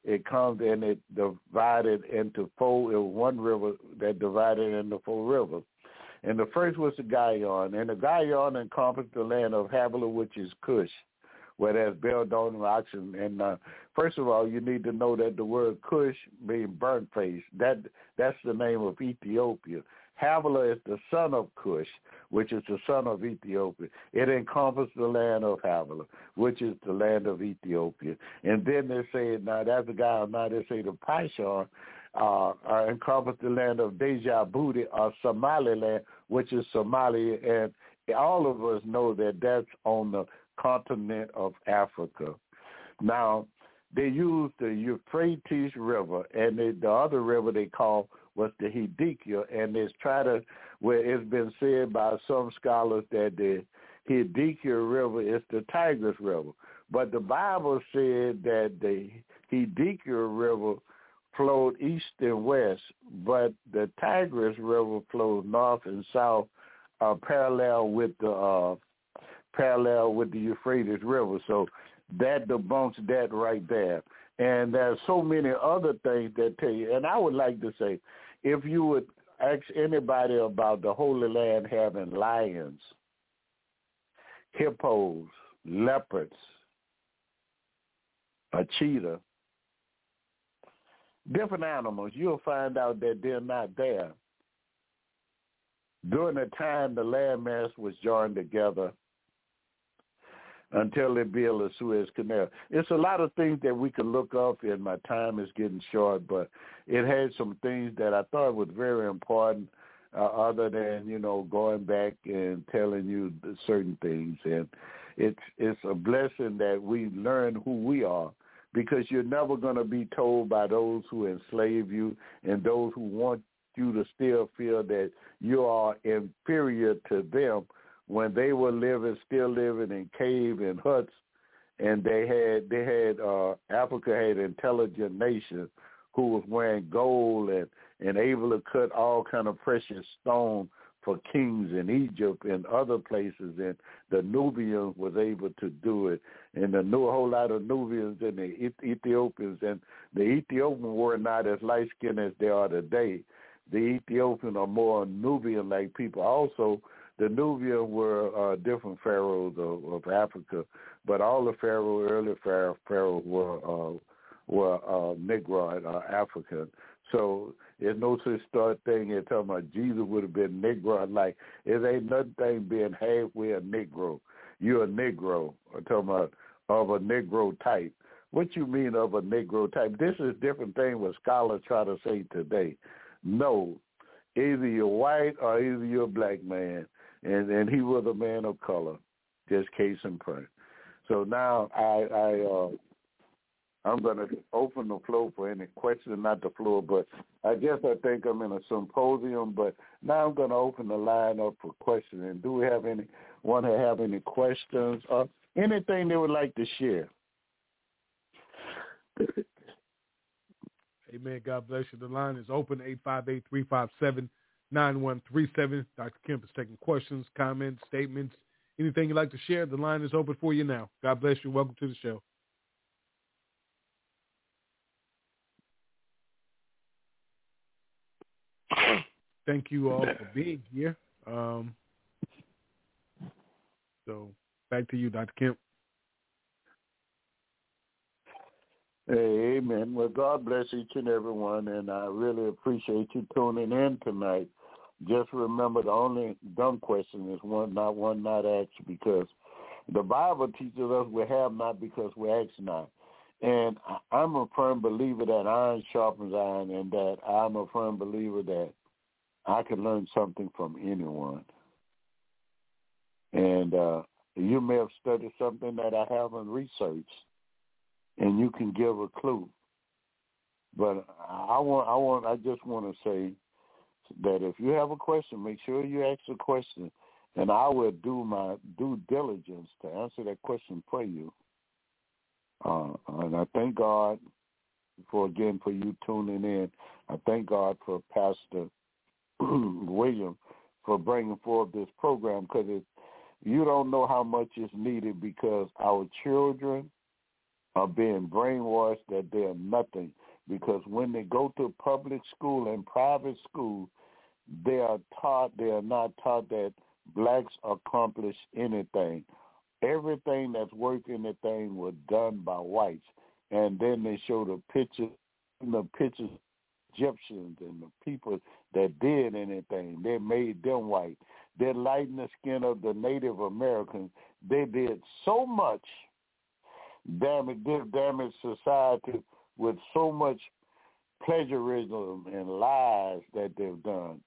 it comes and it divided into four, it was one river that divided into four rivers. And the first was the Gihon, and the Gihon encompassed the land of Havilah, which is Cush, where there's belladonna and oxen. And uh, first of all, you need to know that the word Cush means burnt face. That that's the name of Ethiopia. Havilah is the son of Cush, which is the son of Ethiopia. It encompassed the land of Havilah, which is the land of Ethiopia. And then they say, now that's the Gihon. Now they say the Pishon Uh, uh, encompass the land of Deja Booty or Somaliland, which is Somalia, and all of us know that that's on the continent of Africa. Now, they used the Euphrates River, and they, the other river they call was the Hiddekel, and it's try to where it's been said by some scholars that the Hiddekel River is the Tigris River, but the Bible said that the Hiddekel River flowed east and west, but the Tigris River flowed north and south, uh, parallel with the uh, parallel with the Euphrates River. So that debunks that right there. And there's so many other things that tell you. And I would like to say, if you would ask anybody about the Holy Land having lions, hippos, leopards, a cheetah, different animals, you'll find out that they're not there. During the time the landmass was joined together until they built the Suez Canal. It's a lot of things that we could look up, and my time is getting short, but it had some things that I thought was very important, uh, other than, you know, going back and telling you certain things. And it's, it's a blessing that we learn who we are, because you're never going to be told by those who enslave you and those who want you to still feel that you are inferior to them, when they were living, still living in cave and huts, and they had they had uh, Africa had intelligent nations who was wearing gold and, and able to cut all kind of precious stone for kings in Egypt and other places, and the Nubians was able to do it, and the new, a whole lot of Nubians and the Ethiopians, and the Ethiopians were not as light-skinned as they are today. The Ethiopians are more Nubian-like people. Also, the Nubians were uh, different pharaohs of, of Africa, but all the pharaoh, early pharaoh, pharaohs were uh, were uh, Negroid or uh, African. So there's no such thing as talking about Jesus would have been Negro. Like, it ain't nothing being halfway a Negro. You're a Negro. I'm talking about of a Negro type. What you mean of a Negro type? This is a different thing what scholars try to say today. No, either you're white or either you're a black man, and, and he was a man of color, just case in point. So now I, I, uh, I'm going to open the floor for any questions, not the floor, but I guess I think I'm in a symposium, but now I'm going to open the line up for questions. And do we have any, want to have any questions or anything they would like to share? Amen. God bless you. The line is open, eight five eight, three five seven, nine one three seven. Doctor Kemp is taking questions, comments, statements, anything you'd like to share. The line is open for you now. God bless you. Welcome to the show. Thank you all for being here. Um, so back to you, Doctor Kemp. Amen. Well, God bless each and every one, and I really appreciate you tuning in tonight. Just remember, the only dumb question is one not, one not asked, because the Bible teaches us we have not because we ask not. And I'm a firm believer that iron sharpens iron, and that I'm a firm believer that I can learn something from anyone. And uh, you may have studied something that I haven't researched, and you can give a clue. But I want, I want, I just want to say that if you have a question, make sure you ask the question, and I will do my due diligence to answer that question for you. Uh, and I thank God for again for you tuning in. I thank God for Pastor William for bringing forth this program, because you don't know how much is needed, because our children are being brainwashed that they are nothing, because when they go to public school and private school, they are taught, they are not taught that blacks accomplish anything. Everything that's worth anything was done by whites. And then they show the pictures, the pictures Egyptians and the people that did anything, they made them white. They lightened the skin of the Native Americans. They did so much damage, this damaged society with so much plagiarism and lies that they've done.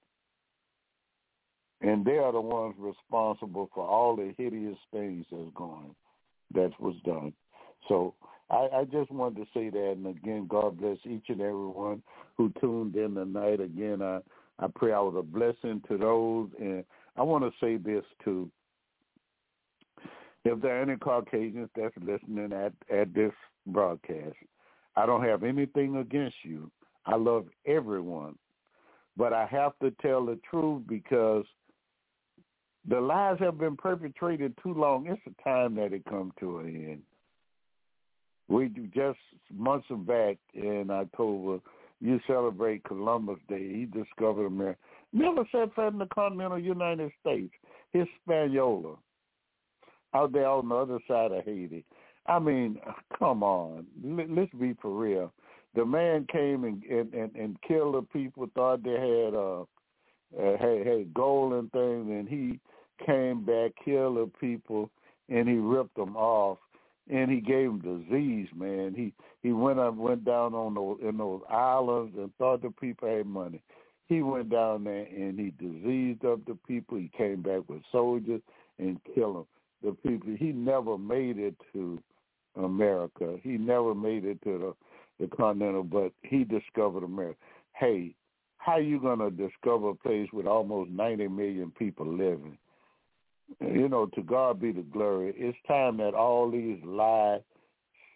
And they are the ones responsible for all the hideous things that's going, that was done. So I, I just wanted to say that, and again, God bless each and every one who tuned in tonight. Again, I, I pray I was a blessing to those, and I want to say this too. If there are any Caucasians that's listening at, at this broadcast, I don't have anything against you. I love everyone. But I have to tell the truth, because the lies have been perpetrated too long. It's the time that it come to an end. We just months back in October, you celebrate Columbus Day. He discovered America. Never set foot in the continental United States. Hispaniola, out there on the other side of Haiti. I mean, come on. Let's be for real. The man came and and, and, and killed the people. Thought they had uh, uh had, had gold and things, and he came back, killed the people, and he ripped them off. And he gave him disease, man. He he went up, went down on those, in those islands, and thought the people had money. He went down there and he diseased up the people. He came back with soldiers and killed them. The people. He never made it to America. He never made it to the, the continental. But he discovered America. Hey, how you gonna discover a place with almost ninety million people living? You know, to God be the glory. It's time that all these lies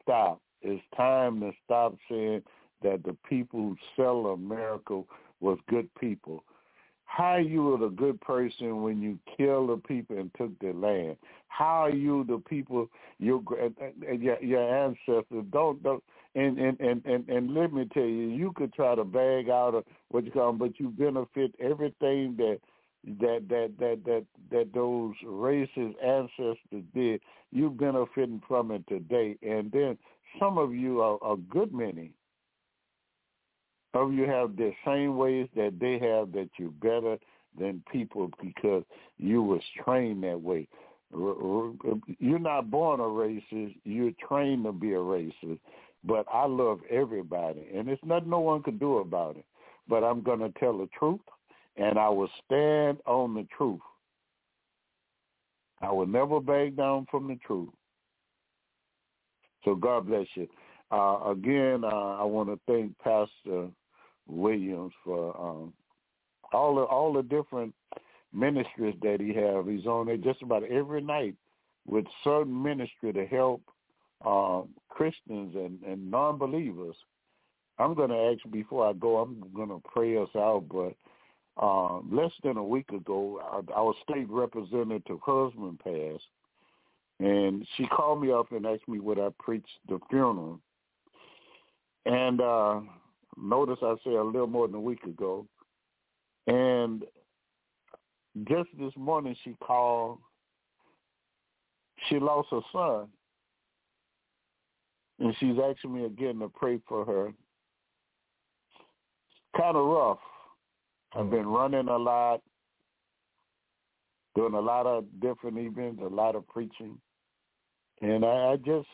stop. It's time to stop saying that the people who sell America was good people. How are you the good person when you kill the people and took their land? How are you the people, your your, your ancestors? Don't, don't and, and, and, and, and let me tell you, you could try to bag out of what you call them, but you benefit everything that That that that that that those racist ancestors did. You're benefiting from it today, and then some of you, are a good many of you, have the same ways that they have. That you're better than people because you was trained that way. You're not born a racist. You're trained to be a racist. But I love everybody, and it's nothing no one can do about it. But I'm going to tell the truth, and I will stand on the truth. I will never back down from the truth. So God bless you. Uh, again, uh, I want to thank Pastor Williams for um, all the all the different ministries that he have. He's on there just about every night with certain ministry to help uh, Christians and, and non-believers. I'm going to ask before I go, I'm going to pray us out, but uh, less than a week ago, our state representative husband passed, and she called me up and asked me would I preach the funeral. And uh, notice I said a little more than a week ago. And just this morning she called, she lost her son, and she's asking me again to pray for her. Kind of rough. I've been running a lot, doing a lot of different events, a lot of preaching, and I, I just,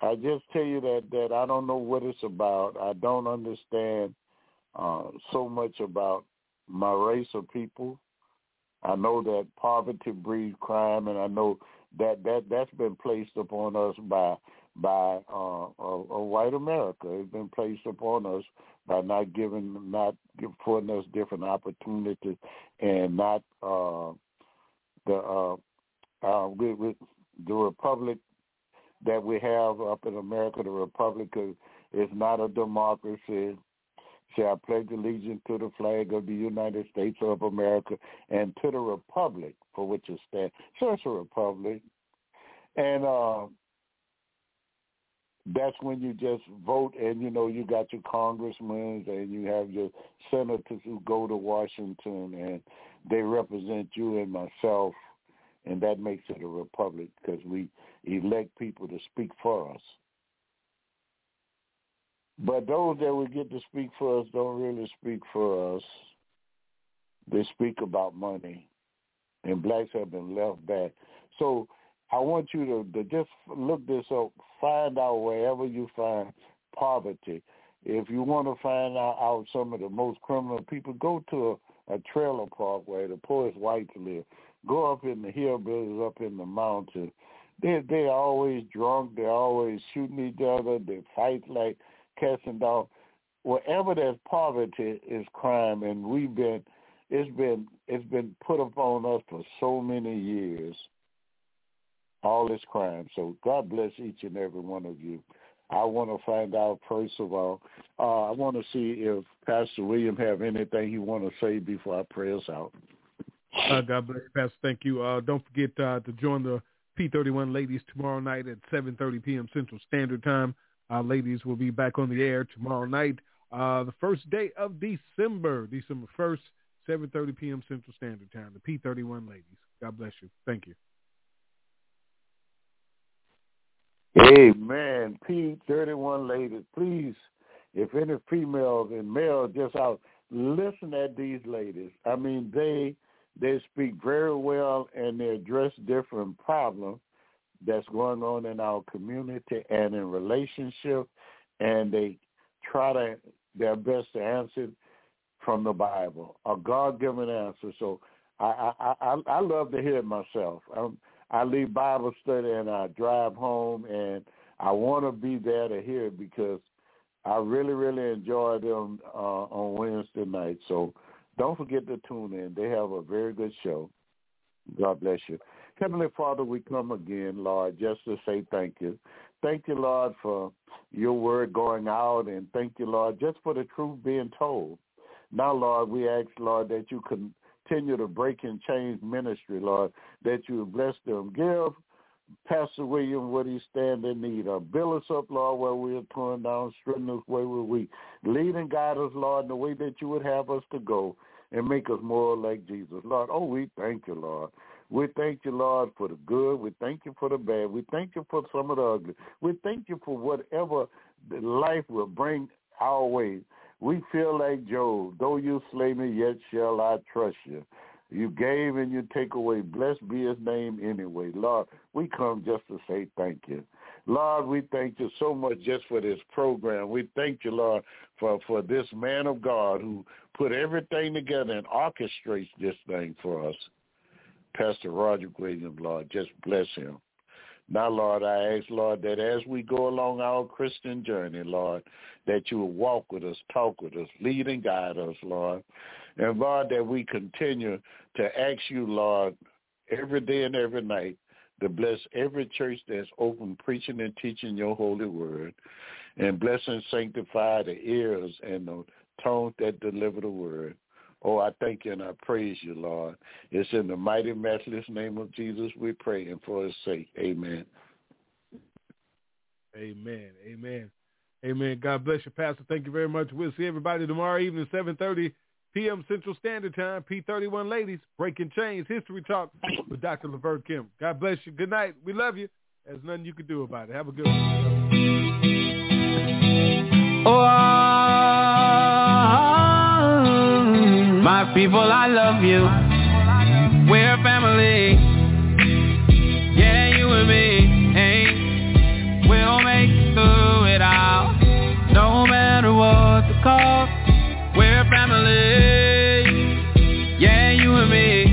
I just tell you that that I don't know what it's about. I don't understand uh, so much about my race of people. I know that poverty breeds crime, and I know that that that's been placed upon us by. by uh, a, a white America. It's been placed upon us by not giving, not affording us different opportunities, and not uh, the uh, uh, we, we, the republic that we have up in America. The republic is not a democracy. So I pledge allegiance to the flag of the United States of America and to the republic for which it stands. So it's a republic. And uh that's when you just vote, and, you know, you got your congressmen and you have your senators who go to Washington, and they represent you and myself, and that makes it a republic because we elect people to speak for us. But those that we get to speak for us don't really speak for us. They speak about money, and blacks have been left back. So I want you to, to just look this up, find out wherever you find poverty. If you want to find out, out some of the most criminal people, go to a, a trailer park where the poorest whites live. Go up in the hillbillies, up in the mountains. They, they're always drunk. They're always shooting each other. They fight like cats and dogs. Wherever there's poverty is crime, and we've been, it's been, it's been put upon us for so many years. All this crime. So God bless each and every one of you. I want to find out, first of all, uh, I want to see if Pastor William have anything he want to say before I pray us out. Uh, God bless you, Pastor. Thank you. Uh, don't forget uh, to join the P thirty-one ladies tomorrow night at seven thirty p.m. Central Standard Time. Our ladies will be back on the air tomorrow night, uh, the first day of December, December first, seven thirty p.m. Central Standard Time, the P thirty-one ladies. God bless you. Thank you. Amen. P thirty-one ladies, please, if any females and males just out, listen at these ladies. I mean, they they speak very well, and they address different problems that's going on in our community and in relationship, and they try to their best to answer from the Bible, a God-given answer. So I I, I, I love to hear it myself. I'm, I leave Bible study and I drive home, and I want to be there to hear it because I really, really enjoy them uh, on Wednesday night. So don't forget to tune in. They have a very good show. God bless you. Heavenly Father, we come again, Lord, just to say thank you. Thank you, Lord, for your word going out, and thank you, Lord, just for the truth being told. Now, Lord, we ask, Lord, that you can continue the Breaking Chains ministry, Lord, that you bless them. Give Pastor William what he stands in need of. Build us up, Lord, where we are torn down, strengthen us where we're weak. Lead and guide us, Lord, in the way that you would have us to go, and make us more like Jesus. Lord, oh, we thank you, Lord. We thank you, Lord, for the good. We thank you for the bad. We thank you for some of the ugly. We thank you for whatever life will bring our way. We feel like Job, though you slay me, yet shall I trust you. You gave and you take away. Blessed be his name anyway. Lord, we come just to say thank you. Lord, we thank you so much just for this program. We thank you, Lord, for, for this man of God who put everything together and orchestrates this thing for us. Pastor Roger Williams, Lord, just bless him. Now, Lord, I ask, Lord, that as we go along our Christian journey, Lord, that you will walk with us, talk with us, lead and guide us, Lord. And, Lord, that we continue to ask you, Lord, every day and every night to bless every church that's open, preaching and teaching your holy word, and bless and sanctify the ears and the tongues that deliver the word. Oh, I thank you and I praise you, Lord. It's in the mighty, matchless name of Jesus we pray, and for his sake, amen. Amen, amen, amen. God bless you, Pastor. Thank you very much. We'll see everybody tomorrow evening, seven thirty p.m. Central Standard Time. P thirty-one Ladies, Breaking Chains, History Talk with Doctor Levert Kemp. God bless you. Good night. We love you. There's nothing you can do about it. Have a good one. Oh, my people, I love you. We're family. Yeah, you and me. Hey, we'll make it through it all, no matter what the cost. We're family, yeah, you and me,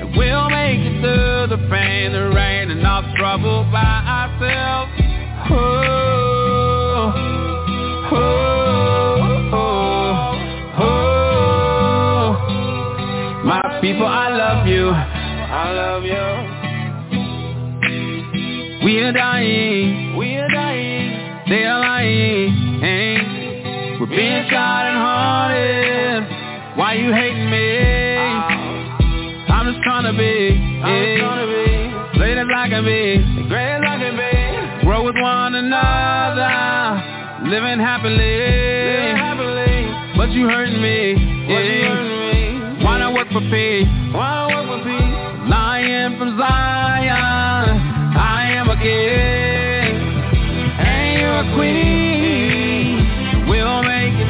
and we'll make it through the pain, the rain, and all the trouble by ourselves. Oh, oh, oh, oh, my people, I love you, I love you. We are dying, we are dying, they are lying, ain't. We're being shot and haunted. Why you hating me? Uh, I'm just trying to be. I'm trying to be. Ladies like me. Great like me. Grow with one another. Living happily. Living happily. But you hurting me. What yeah. you hurting me? Wanna work for peace. Wanna work for peace. Lion from Zion. I am a king. And you're a queen.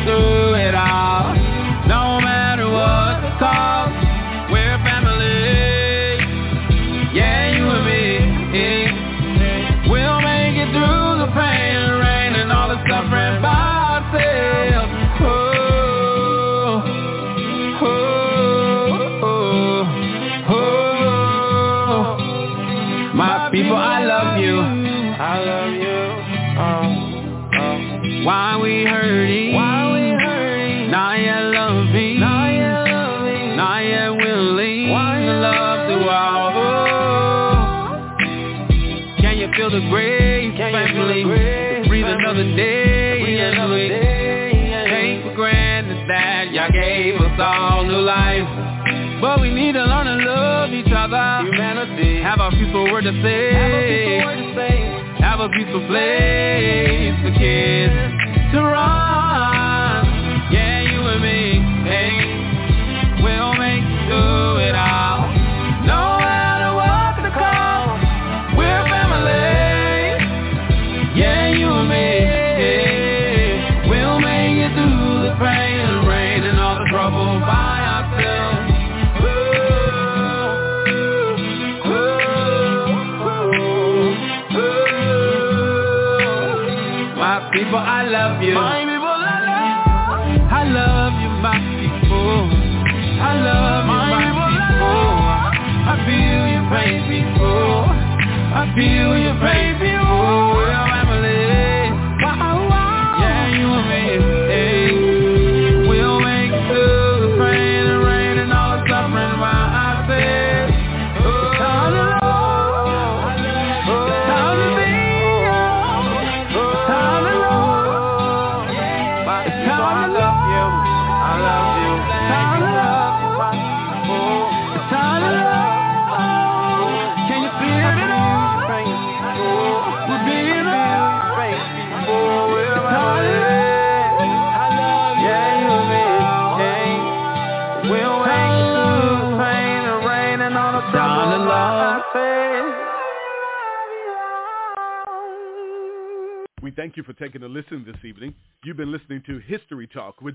Through it all, no matter what the cost, we're family, yeah, you and me, we'll make it through the pain and rain and all the suffering by ourselves. Oh, oh, oh, oh, my people, I love you, I love you, oh, oh. Why we hurting? Why the grace, family, to breathe another day, family. Take for granted that y'all gave us all new life, but we need to learn to love each other. Humanity. Have a peaceful word to say. Have a peaceful place for kids to run. Yeah, you and me, hey, we'll make it through it all. No. People, I love you. My people, I love you. I love you, my people. I love you, my, my people. people. I feel you, pain, people. I feel you, pain, people. We're family. Wow, wow. Yeah, you and me. Hey. We'll make it through the pain and rain and all the suffering by ourselves. Oh, oh, oh, oh. We thank you for taking a listen this evening. You've been listening to History Talk with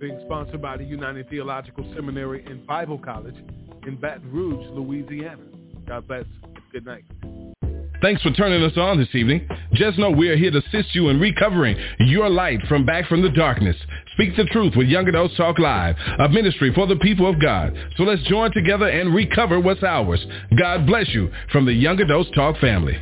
Being sponsored by the United Theological Seminary and Bible College in Baton Rouge, Louisiana. God bless. Good night. Thanks for turning us on this evening. Just know we are here to assist you in recovering your light from back from the darkness. Speak the Truth with Young Adults Talk Live, a ministry for the people of God. So let's join together and recover what's ours. God bless you from the Young Adults Talk family.